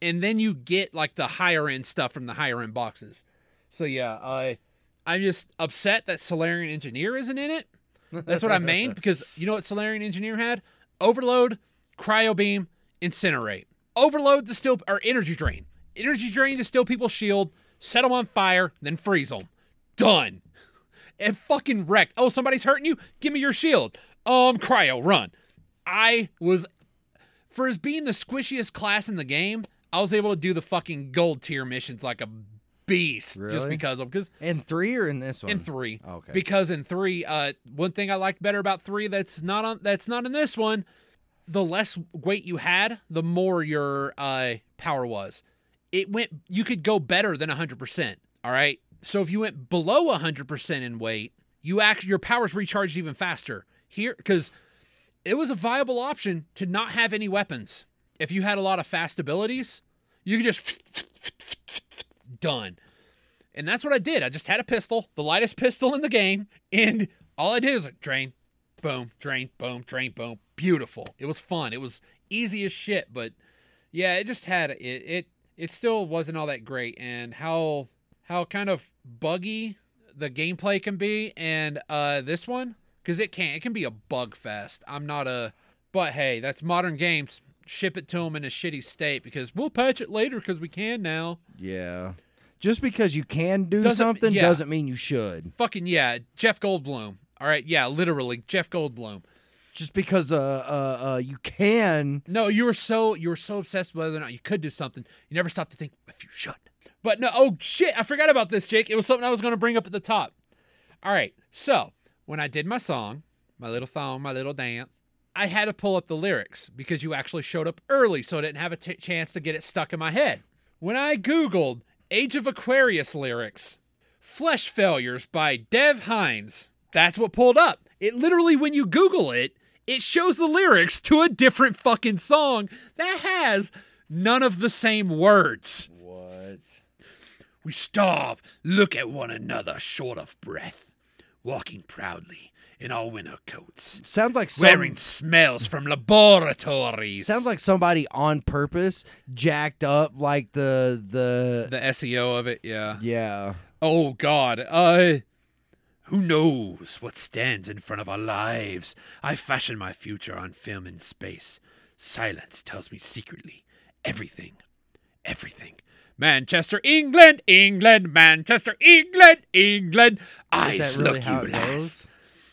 and then you get like the higher end stuff from the higher end boxes. So yeah, I, I'm just upset that Salarian Engineer isn't in it. That's what I mean, because you know what Salarian Engineer had? Overload, cryo beam, incinerate. Overload to steal, or energy drain. Energy drain to steal people's shield, set them on fire, then freeze them. Done. It fucking wrecked. Oh, somebody's hurting you? Give me your shield. Um, cryo, run. I was, for as being the squishiest class in the game, I was able to do the fucking gold tier missions like a beast. Really? Just because of because in three or in this one in three okay because in three uh one thing I liked better about three that's not on that's not in this one, the less weight you had, the more your uh power was. It went, you could go better than one hundred percent. All right, so if you went below one hundred percent in weight, you actually your powers recharged even faster here, because it was a viable option to not have any weapons. If you had a lot of fast abilities, you could just done. And that's what I did. I just had a pistol, the lightest pistol in the game, and all I did was like drain, boom, drain, boom, drain, boom. Beautiful. It was fun. It was easy as shit, but yeah, it just had it it it still wasn't all that great, and how how kind of buggy the gameplay can be, and uh this one, because it can it can be a bug fest. I'm not a but hey, that's modern games. Ship it to them in a shitty state because we'll patch it later because we can now. Yeah. Just because you can do doesn't, something yeah. doesn't mean you should. Fucking yeah. Jeff Goldblum. All right, yeah, literally, Jeff Goldblum. Just because uh, uh, uh, you can. No, you were so you were so obsessed with whether or not you could do something, you never stopped to think if you should. But no, oh shit, I forgot about this, Jake. It was something I was going to bring up at the top. All right, so when I did my song, my little song, my little dance, I had to pull up the lyrics because you actually showed up early, so I didn't have a t- chance to get it stuck in my head. When I Googled Age of Aquarius lyrics, Flesh Failures by Dev Hynes, that's what pulled up. It literally, when you Google it, it shows the lyrics to a different fucking song that has none of the same words. What? We starve, look at one another, short of breath, walking proudly in our winter coats. Sounds like some... wearing smells from laboratories. Sounds like somebody on purpose jacked up like the the the S E O of it. Yeah. Yeah. Oh God. Uh. Who knows what stands in front of our lives? I fashion my future on film and space. Silence tells me secretly everything, everything. Manchester, England, England, Manchester, England, England. Eyes really look you last.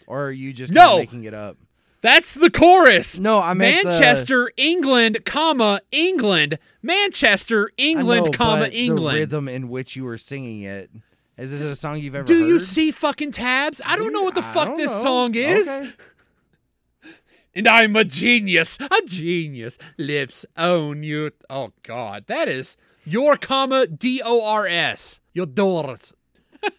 Or are you just no, making it up? That's the chorus. No, I meant Manchester, the... England, comma, England. Manchester, England, know, comma, but England. The rhythm in which you were singing it. Is this a song you've ever do heard? Do you see fucking tabs? I don't know what the I fuck this know. song is. Okay. And I'm a genius. A genius. Lips own you. Oh, God. That is your comma D O R S. Your doors.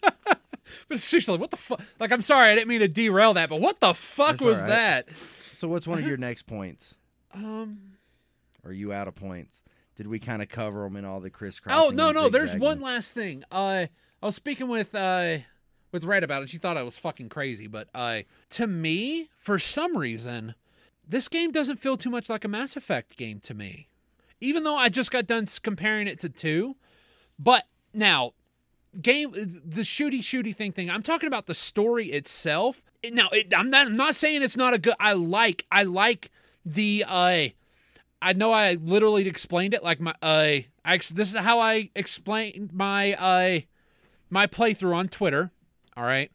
But seriously, what the fuck? Like, I'm sorry. I didn't mean to derail that, but what the fuck That's was right. that? So what's one of your next points? Um, Are you out of points? Did we kind of cover them in all the crisscrossing? Oh, no, no. There's one last thing. Uh... I was speaking with uh, with Red about it. She thought I was fucking crazy. But uh, to me, for some reason, this game doesn't feel too much like a Mass Effect game to me. Even though I just got done comparing it to two. But now, game the shooty shooty thing thing. I'm talking about the story itself. Now, it, I'm not I'm not saying it's not a good. I like I like the. Uh, I know I literally explained it like my. Uh, I, this is how I explained my. Uh, My playthrough on Twitter, all right?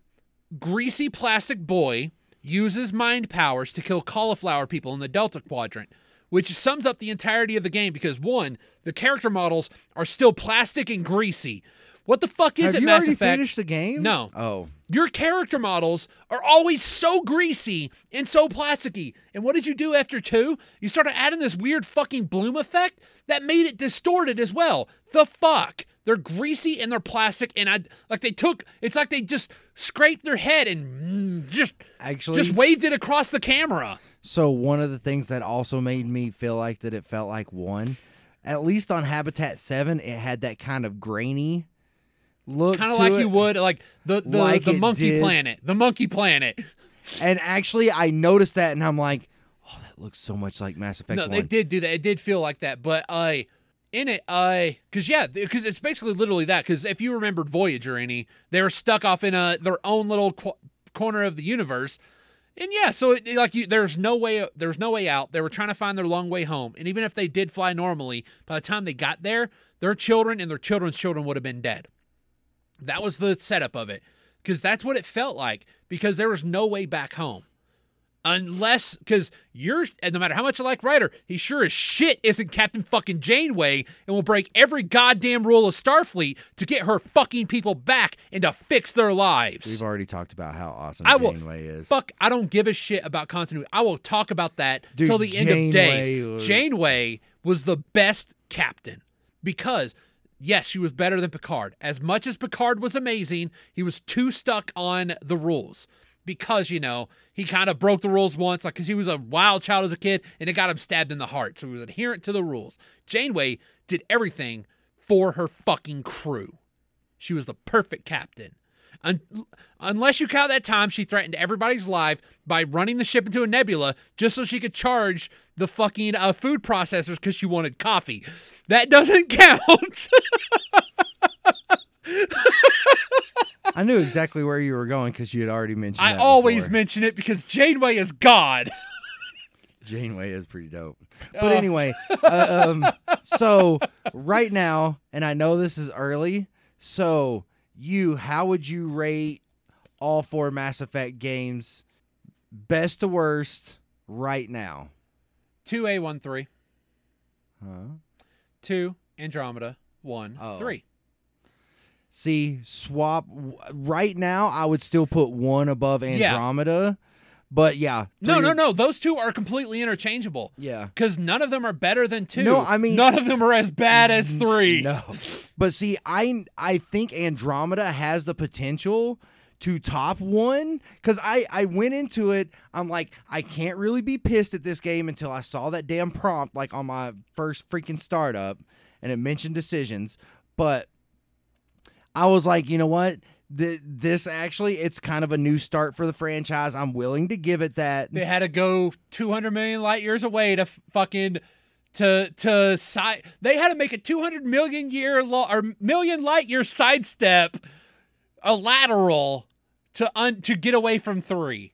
Greasy plastic boy uses mind powers to kill cauliflower people in the Delta Quadrant, which sums up the entirety of the game because, one, the character models are still plastic and greasy. What the fuck is Have it, Mass Effect? Have you already finished the game? No. Oh. Your character models are always so greasy and so plasticky. And what did you do after two? You started adding this weird fucking bloom effect that made it distorted as well. The fuck? They're greasy and they're plastic, and I like they took. It's like they just scraped their head and just actually just waved it across the camera. So one of the things that also made me feel like that it felt like one, at least on Habitat Seven, it had that kind of grainy look, kind of like it. You would like the the, like the monkey did. planet, the monkey planet. And actually, I noticed that, and I'm like, oh, that looks so much like Mass Effect. No, one. They did do that. It did feel like that, but I. Uh, In it, I, uh, cause yeah, cause it's basically literally that. Cause if you remembered Voyager, any they were stuck off in a their own little qu- corner of the universe, and yeah, so it, like you, there's no way, there's no way out. They were trying to find their long way home, and even if they did fly normally, by the time they got there, their children and their children's children would have been dead. That was the setup of it, cause that's what it felt like. Because there was no way back home, unless, because you're, and no matter how much I like Ryder, he sure as shit isn't Captain fucking Janeway and will break every goddamn rule of Starfleet to get her fucking people back and to fix their lives. We've already talked about how awesome I Janeway will, is. Fuck, I don't give a shit about continuity. I will talk about that Dude, till the Janeway end of days. Janeway was the best captain because, yes, she was better than Picard. As much as Picard was amazing, he was too stuck on the rules. Because, you know, he kind of broke the rules once, like because he was a wild child as a kid, and it got him stabbed in the heart. So he was adherent to the rules. Janeway did everything for her fucking crew. She was the perfect captain. Un- unless you count that time she threatened everybody's life by running the ship into a nebula just so she could charge the fucking uh, food processors because she wanted coffee. That doesn't count. I knew exactly where you were going because you had already mentioned it. I that always before. mention it because Janeway is God. Janeway is pretty dope. But oh. anyway, uh, um, so right now, and I know this is early, so you, how would you rate all four Mass Effect games, best to worst, right now. two A one three. Huh? two, Andromeda, one, oh. three. See, swap. Right now, I would still put one above Andromeda. Yeah. But yeah. No, no, no. Those two are completely interchangeable. Yeah. Because none of them are better than two. No, I mean. None of them are as bad as three. No. But see, I, I think Andromeda has the potential to top one, because I, I went into it, I'm like, I can't really be pissed at this game until I saw that damn prompt, like, on my first freaking startup, and it mentioned decisions, but I was like, you know what, Th- this actually, it's kind of a new start for the franchise, I'm willing to give it that. They had to go two hundred million light years away to f- fucking... To to side, they had to make a two hundred million year lo- or million light year sidestep, a lateral, to un- to get away from three.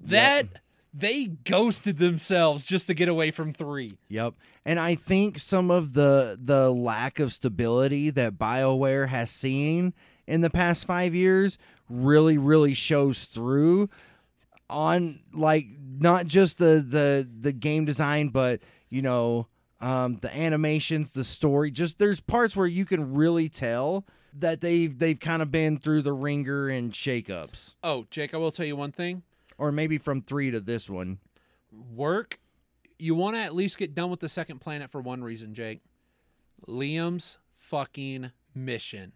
That yep. They ghosted themselves just to get away from three. Yep, and I think some of the the lack of stability that BioWare has seen in the past five years really really shows through on, like, not just the the the game design, but you know, um, the animations, the story. Just there's parts where you can really tell that they've they've kind of been through the ringer and shakeups. Oh, Jake, I will tell you one thing. Or maybe from three to this one. Work. You want to at least get done with the second planet for one reason, Jake. Liam's fucking mission.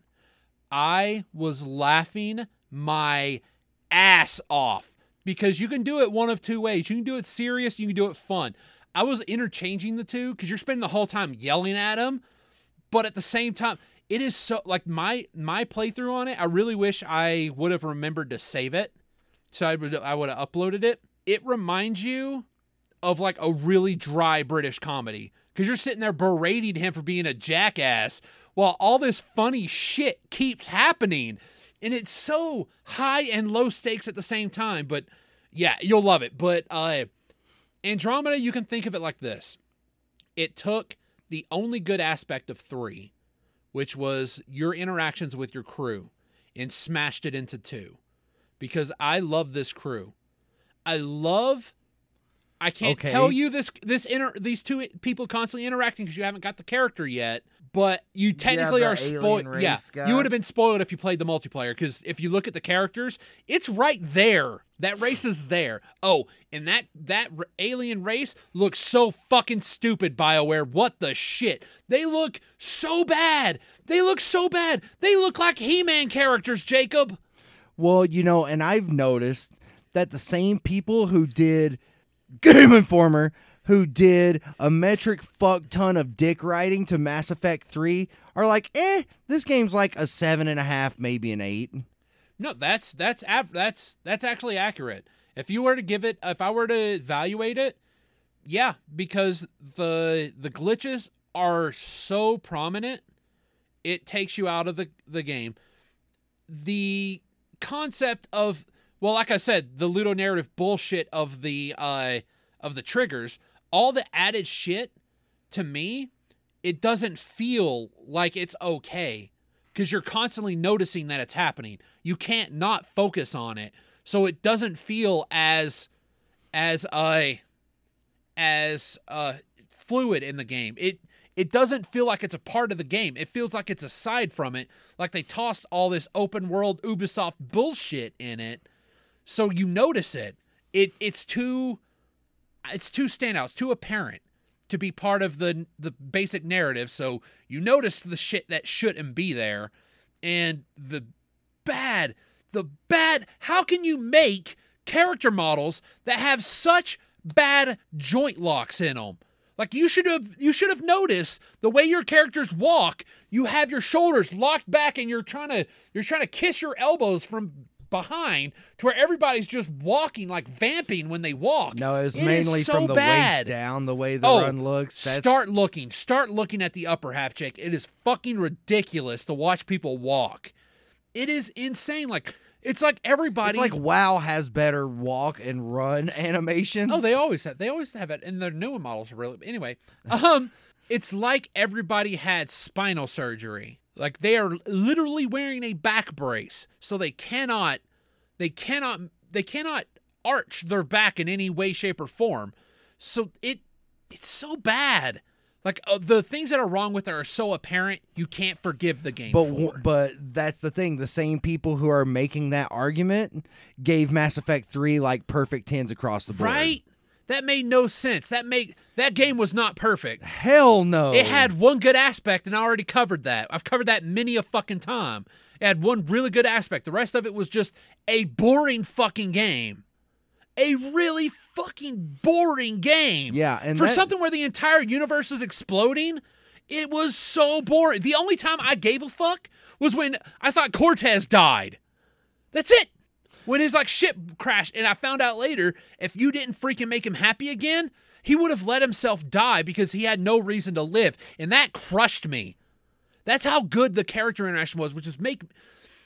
I was laughing my ass off because you can do it one of two ways. You can do it serious. You can do it fun. I was interchanging the two because you're spending the whole time yelling at him, but at the same time, it is so, like, my my playthrough on it, I really wish I would have remembered to save it, so I would I would have uploaded it. It reminds you of, like, a really dry British comedy because you're sitting there berating him for being a jackass while all this funny shit keeps happening, and it's so high and low stakes at the same time. But yeah, you'll love it. But uh. Andromeda, you can think of it like this. It took the only good aspect of three, which was your interactions with your crew, and smashed it into two. Because I love this crew. I love... I can't okay. tell you this this inter, these two people constantly interacting because you haven't got the character yet, but you technically yeah, are spoiled. Yeah, guy. You would have been spoiled if you played the multiplayer, because if you look at the characters, it's right there. That race is there. Oh, and that, that alien race looks so fucking stupid, BioWare. What the shit? They look so bad. They look so bad. They look like He-Man characters, Jacob. Well, you know, and I've noticed that the same people who did... Game Informer, who did a metric fuck ton of dick writing to Mass Effect three, are like, eh, this game's like a seven and a half, maybe an eight. No, that's that's that's that's actually accurate. If you were to give it, if I were to evaluate it, yeah, because the the glitches are so prominent, it takes you out of the the game. The concept of Well, like I said, the ludonarrative bullshit of the uh, of the triggers, all the added shit, to me, it doesn't feel like it's okay because you're constantly noticing that it's happening. You can't not focus on it, so it doesn't feel as as uh, as uh, fluid in the game. It it doesn't feel like it's a part of the game. It feels like it's aside from it, like they tossed all this open world Ubisoft bullshit in it. So you notice it. It it's too, it's too standout. It's too apparent to be part of the the basic narrative. So you notice the shit that shouldn't be there, and the bad, the bad. How can you make character models that have such bad joint locks in them? Like, you should have you should have noticed the way your characters walk. You have your shoulders locked back, and you're trying to you're trying to kiss your elbows from behind to where everybody's just walking like vamping when they walk. No, it's it mainly so from the bad. waist down, the way the oh, run looks. That's... Start looking. Start looking at the upper half, Jake. It is fucking ridiculous to watch people walk. It is insane. Like, it's like everybody... It's like WoW has better walk and run animations. Oh, they always have. They always have it. And their newer models are really... Anyway, um, it's like everybody had spinal surgery. Like, they are literally wearing a back brace, so they cannot They cannot they cannot arch their back in any way, shape, or form. So it it's so bad. Like, uh, the things that are wrong with it are so apparent, you can't forgive the game but, for. But that's the thing. The same people who are making that argument gave Mass Effect three, like, perfect tens across the board. Right? That made no sense. That made, that game was not perfect. Hell no. It had one good aspect, and I already covered that. I've covered that many a fucking time. It had one really good aspect. The rest of it was just a boring fucking game. A really fucking boring game. Yeah, and for that, something where the entire universe is exploding, it was so boring. The only time I gave a fuck was when I thought Cortez died. That's it. When his like ship crashed, and I found out later, if you didn't freaking make him happy again, he would have let himself die because he had no reason to live, and that crushed me. That's how good the character interaction was, which is make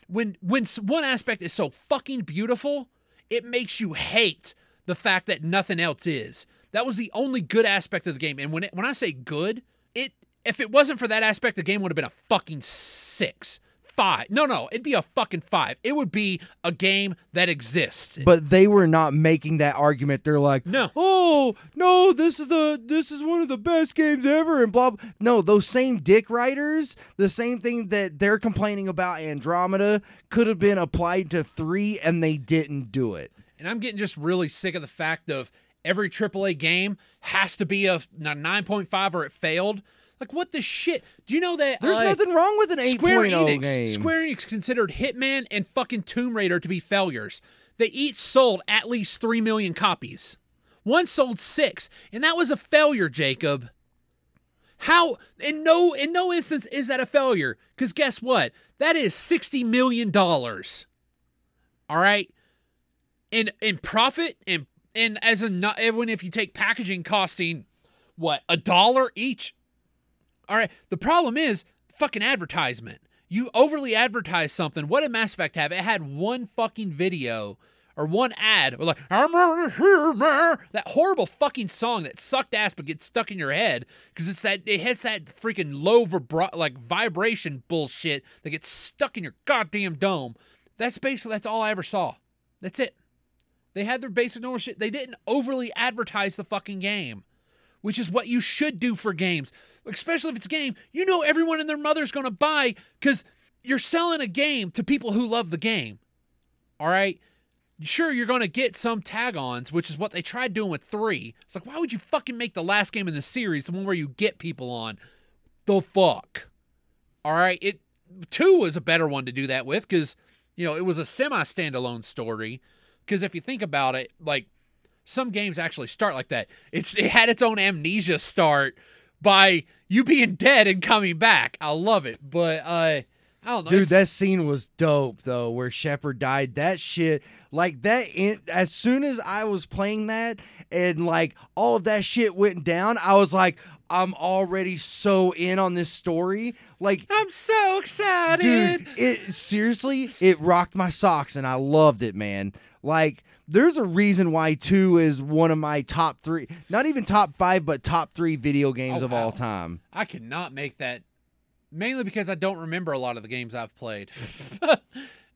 when when one aspect is so fucking beautiful, it makes you hate the fact that nothing else is. That was the only good aspect of the game, and when it, when I say good, it if it wasn't for that aspect, the game would have been a fucking six. Five. No, no, it'd be a fucking five. It would be a game that exists. But they were not making that argument. They're like, no, oh no, this is the this is one of the best games ever, and blah, blah. No, those same dick writers, the same thing that they're complaining about Andromeda could have been applied to three, and they didn't do it. And I'm getting just really sick of the fact of every triple A game has to be a nine point five or it failed. Like, what the shit? Do you know that there's uh, nothing wrong with an eight point oh game? Square Enix considered Hitman and fucking Tomb Raider to be failures. They each sold at least three million copies. One sold six, and that was a failure, Jacob. How? In no, in no instance is that a failure, because guess what? That is sixty million dollars. All right? In, in profit, and and as a not everyone, if you take packaging costing, what, a dollar each? All right, the problem is fucking advertisement. You overly advertise something. What did Mass Effect have? It had one fucking video or one ad. Like, that horrible fucking song that sucked ass but gets stuck in your head because it's that it hits that freaking low vibra- like vibration bullshit that gets stuck in your goddamn dome. That's basically, that's all I ever saw. That's it. They had their basic normal shit. They didn't overly advertise the fucking game, which is what you should do for games, especially if it's a game you know everyone and their mother's going to buy, because you're selling a game to people who love the game, all right? Sure, you're going to get some tag-ons, which is what they tried doing with three. It's like, why would you fucking make the last game in the series the one where you get people on? The fuck? All right? It two was a better one to do that with because, you know, it was a semi-standalone story, because if you think about it, like, some games actually start like that. It's It had its own amnesia start by you being dead and coming back. I love it, but uh, I don't know. Dude, it's... that scene was dope, though, where Shepard died. That shit, like, that. In, as soon as I was playing that and, like, all of that shit went down, I was like, I'm already so in on this story. Like, I'm so excited. Dude, it, seriously, it rocked my socks, and I loved it, man. Like, there's a reason why two is one of my top three, not even top five, but top three video games oh, of wow. all time. I could not make that, mainly because I don't remember a lot of the games I've played.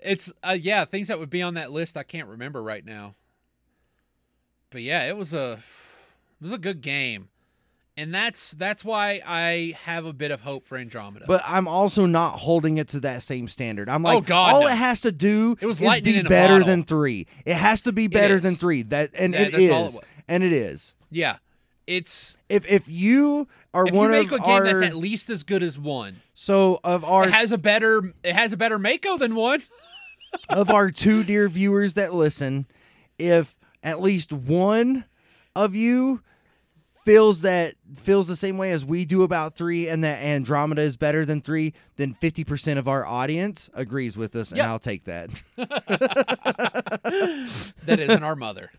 It's, uh, yeah, things that would be on that list I can't remember right now. But yeah, it was a, it was a good game. And that's that's why I have a bit of hope for Andromeda. But I'm also not holding it to that same standard. I'm like, oh God, all no. it has to do it was is be better than three. It has to be better than three. That and yeah, it is, all it was. and it is. Yeah, it's if if you are if one you make of a game our, that's at least as good as one. So of our, it has a better it has a better Mako than one. Of our two dear viewers that listen, if at least one of you feels that feels the same way as we do about three, and that Andromeda is better than three, then fifty percent of our audience agrees with us, and yep. I'll take that. That isn't our mother,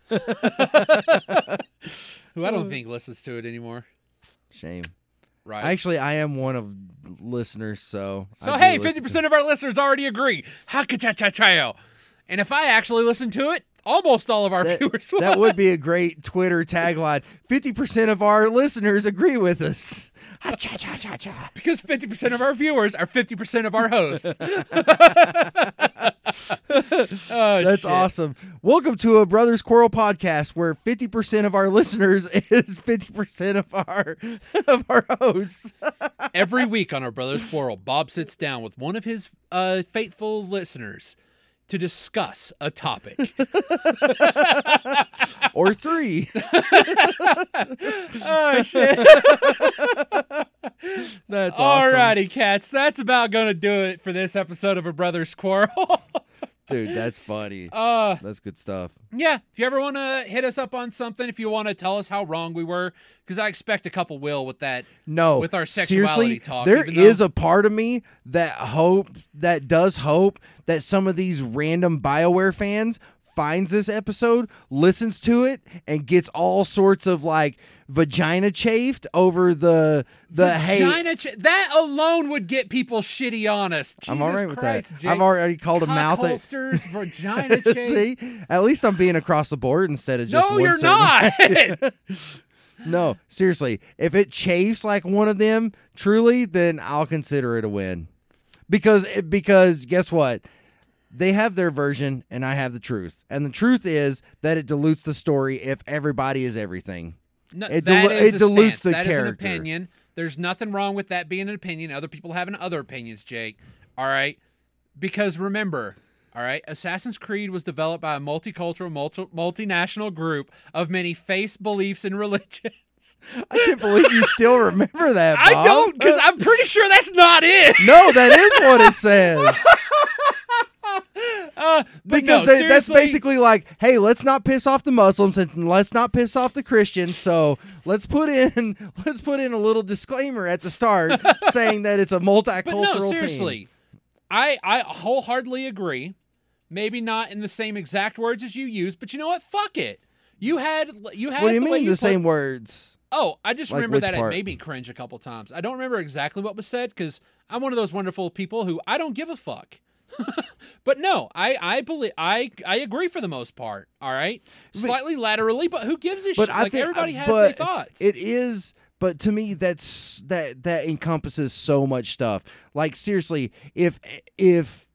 who I don't think listens to it anymore. Shame. Right. Actually, I am one of listeners, so. So I hey, fifty percent of our listeners already agree. Ha-ka-cha-cha-cha-yo. And if I actually listen to it, almost all of our that, viewers will. That would be a great Twitter tagline. fifty percent of our listeners agree with us. Because fifty percent of our viewers are fifty percent of our hosts. oh, That's shit. awesome. Welcome to a Brothers Quarrel podcast where fifty percent of our listeners is fifty percent of our of our hosts. Every week on our Brothers Quarrel, Bob sits down with one of his uh, faithful listeners to discuss a topic. Or three. Oh, shit. That's awesome. Alrighty, cats. That's about going to do it for this episode of A Brother's Quarrel. Dude, that's funny. Uh, that's good stuff. Yeah. If you ever want to hit us up on something, if you want to tell us how wrong we were, because I expect a couple will with that. No. With our sexuality talk. There is a part of me that hope, that does hope that some of these random BioWare fans finds this episode, listens to it, and gets all sorts of like vagina chafed over the the vagina hey cha- that alone would get people shitty on us. Jesus I'm all right Christ, with that. Jake. I've already called a mouth holsters, at- vagina chafed. See, at least I'm being across the board instead of just no, one you're certain- not. No, seriously, if it chafes like one of them, truly, then I'll consider it a win. Because because guess what? They have their version, and I have the truth. And the truth is that it dilutes the story if everybody is everything. No, it dil- is it dilutes stance. the that character. That is an opinion. There's nothing wrong with that being an opinion. Other people having other opinions, Jake. All right? Because remember, all right, Assassin's Creed was developed by a multicultural, multi- multinational group of many faiths, beliefs, and religions. I can't believe you still remember that, Bob. I don't, because I'm pretty sure that's not it. No, that is what it says. Uh, because no, they, that's basically like, hey, let's not piss off the Muslims and let's not piss off the Christians. So let's put in let's put in a little disclaimer at the start saying that it's a multicultural but no, seriously, team. I, I wholeheartedly agree. Maybe not in the same exact words as you used, but you know what? Fuck it. You had you had. What do you the mean you the played... same words? Oh, I just like remember that part? It made me cringe a couple times. I don't remember exactly what was said because I'm one of those wonderful people who I don't give a fuck. But no, I I believe I I agree for the most part. All right, slightly but, laterally, but who gives a shit? Like think, everybody has their thoughts. It is, but to me, that's that that encompasses so much stuff. Like seriously, if if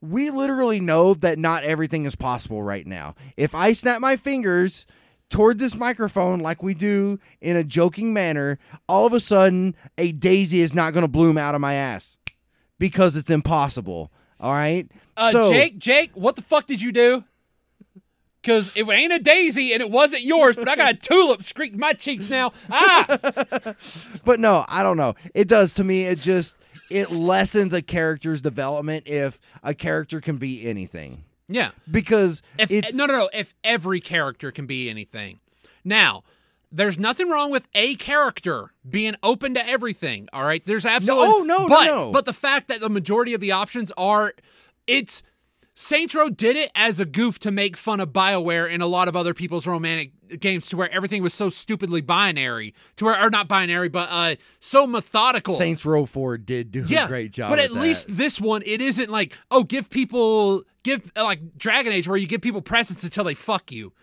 we literally know that not everything is possible right now. If I snap my fingers toward this microphone like we do in a joking manner, all of a sudden a daisy is not going to bloom out of my ass because it's impossible. All right. Uh, so, Jake, Jake, what the fuck did you do? Because it ain't a daisy and it wasn't yours, but I got a tulip streaked my cheeks now. Ah! But no, I don't know. It does to me. It just, it lessens a character's development if a character can be anything. Yeah. Because if, it's... No, no, no. If every character can be anything. Now... There's nothing wrong with a character being open to everything, all right? There's absolutely... No, no, but, no, no. But the fact that the majority of the options are... It's... Saints Row did it as a goof to make fun of BioWare and a lot of other people's romantic games to where everything was so stupidly binary. To where... Or not binary, but uh, so methodical. Saints Row four did do yeah, a great job but at that. Least this one, it isn't like, oh, give people... Give... Like Dragon Age, where you give people presents until they fuck you.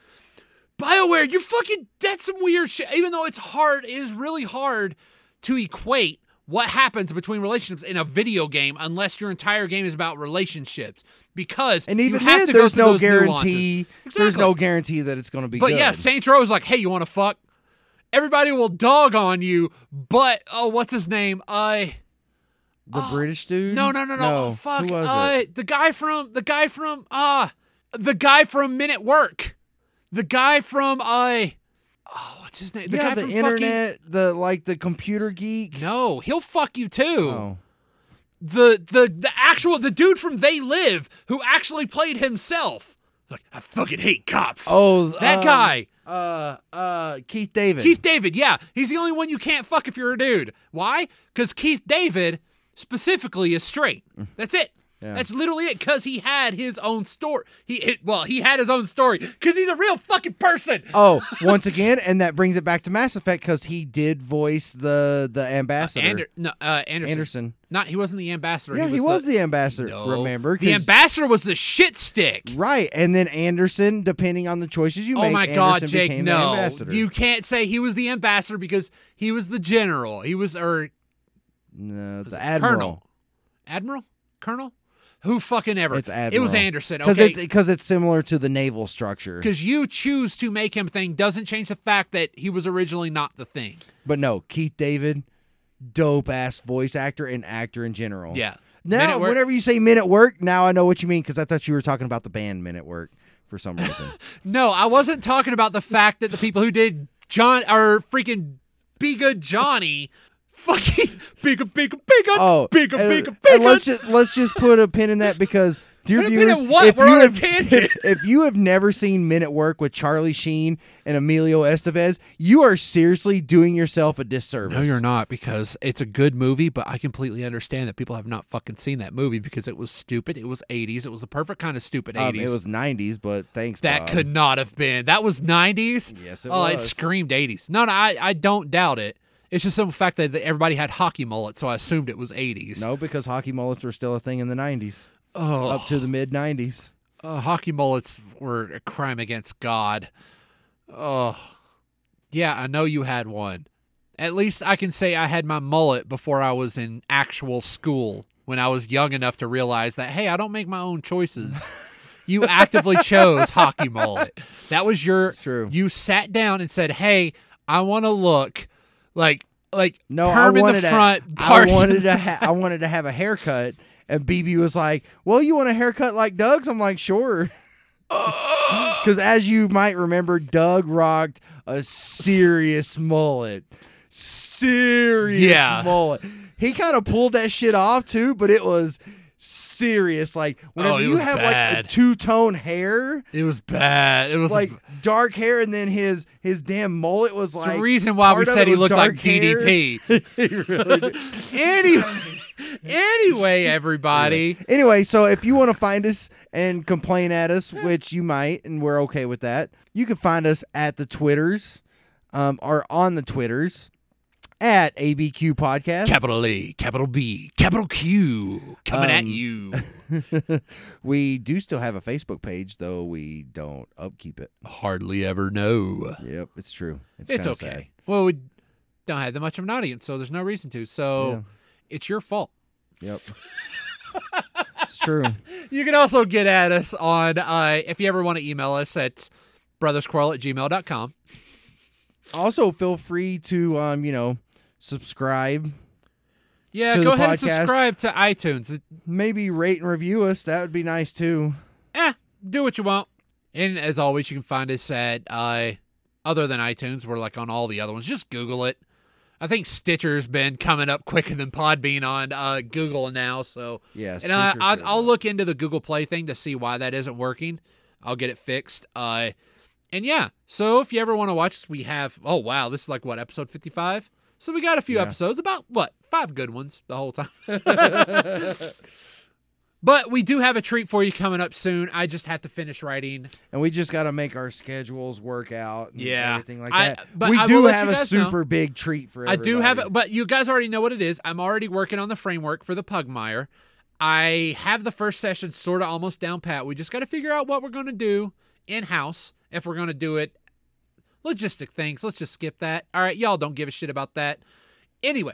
BioWare, you're fucking, that's some weird shit. Even though it's hard, it is really hard to equate what happens between relationships in a video game unless your entire game is about relationships. Because and even you have then, to there's go through no those guarantee. Exactly. There's no guarantee that it's going to be but good. But yeah, Saints Row is like, hey, you want to fuck? Everybody will dog on you, but, oh, what's his name? I... Uh, the oh, British dude? No, no, no, no. no. Oh, fuck. Who was uh, it? The guy from, the guy from, uh, the guy from Men at Work. The guy from I, uh, oh, what's his name? The yeah, guy the from internet, fucking... the like the computer geek. No, he'll fuck you too. Oh. The the the actual the dude from They Live who actually played himself. Like I fucking hate cops. Oh, that um, guy. Uh, uh, Keith David. Keith David. Yeah, he's the only one you can't fuck if you're a dude. Why? Because Keith David specifically is straight. That's it. Yeah. That's literally it, because he had his own story. He it, Well, he had his own story, because he's a real fucking person. Oh, once again, and that brings it back to Mass Effect, because he did voice the, the ambassador. Uh, Ander- no, uh, Anderson. Anderson. Not, he wasn't the ambassador. Yeah, he was, he was the, the ambassador, no, remember? The ambassador was the shit stick. Right, and then Anderson, depending on the choices you oh make, my Anderson God, Jake, became no. the ambassador. You can't say he was the ambassador, because he was the general. He was, or... No, the admiral. Colonel. Admiral? Colonel? Who fucking ever? It's Admiral. It was Anderson. Okay, because it's, it's similar to the naval structure. Because you choose to make him thing doesn't change the fact that he was originally not the thing. But no, Keith David, dope ass voice actor and actor in general. Yeah. Now, whenever you say Men at Work, now I know what you mean because I thought you were talking about the band Men at Work for some reason. No, I wasn't talking about the fact that the people who did John or freaking Be Good Johnny. Fucking bigger, bigger, bigger, oh, bigger, and, bigger, bigger. And let's just let's just put a pin in that because, dear put viewers, a pin in what? If, We're you on have, a tangent. If, if you have never seen Men at Work with Charlie Sheen and Emilio Estevez, you are seriously doing yourself a disservice. No, you're not, because it's a good movie, but I completely understand that people have not fucking seen that movie because it was stupid. It was eighties. It was the perfect kind of stupid eighties. Um, it was nineties, but thanks, That Bob. could not have been. That was nineties? Yes, it oh, was. Oh, it screamed eighties. No, no, I, I don't doubt it. It's just some fact that everybody had hockey mullets, so I assumed it was eighties. No, because hockey mullets were still a thing in the nineties, oh. up to the mid-nineties. Uh, hockey mullets were a crime against God. Oh, yeah, I know you had one. At least I can say I had my mullet before I was in actual school, when I was young enough to realize that, hey, I don't make my own choices. You actively chose hockey mullet. That was your... It's true. You sat down and said, hey, I want to look... Like, like, no, perm I wanted in the front, a, I wanted to, ha- I wanted to have a haircut, and B B was like, "Well, you want a haircut like Doug's?" I'm like, "Sure," because as you might remember, Doug rocked a serious mullet, serious yeah. mullet. He kind of pulled that shit off too, but it was serious. Like whenever oh, you have bad. like a two tone hair, it was bad. It was like a... dark hair, and then his his damn mullet was like the reason why we said he looked like hair. D D P. He really did. Anyway, anyway, everybody. Anyway. anyway, so if you want to find us and complain at us, which you might, and we're okay with that, you can find us at the Twitters, um, or on the Twitters. At A B Q Podcast. Capital A, capital B, capital Q. Coming um, at you. We do still have a Facebook page, though we don't upkeep it. Hardly ever know. Yep, it's true. It's, it's okay. Sad. Well, we don't have that much of an audience, so there's no reason to. So yeah. It's your fault. Yep. It's true. You can also get at us on, uh, if you ever want to email us, at brothersquirrel at gmail dot com. Also, feel free to, um, you know, subscribe. Yeah, go ahead podcast. and subscribe to iTunes. Maybe rate and review us. That would be nice, too. Eh, do what you want. And as always, you can find us at, uh, other than iTunes, we're like on all the other ones. Just Google it. I think Stitcher's been coming up quicker than Podbean on uh, Google now. So yeah, and I, I, I'll look into the Google Play thing to see why that isn't working. I'll get it fixed. Uh, and yeah, so if you ever want to watch us, we have, oh, wow, this is like, what, episode fifty-five? So we got a few yeah. episodes, about, what, five good ones the whole time. But we do have a treat for you coming up soon. I just have to finish writing. And we just got to make our schedules work out and yeah. everything like that. I, but we I do have a super know. big treat for everybody. I do have it, but you guys already know what it is. I'm already working on the framework for the Pugmire. I have the first session sort of almost down pat. We just got to figure out what we're going to do in-house. If we're going to do it, logistic things, let's just skip that. All right, y'all don't give a shit about that. Anyway,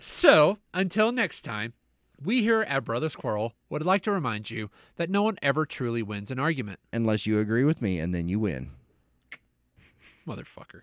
so until next time, we here at Brothers Quarrel would like to remind you that no one ever truly wins an argument. Unless you agree with me, and then you win. Motherfucker.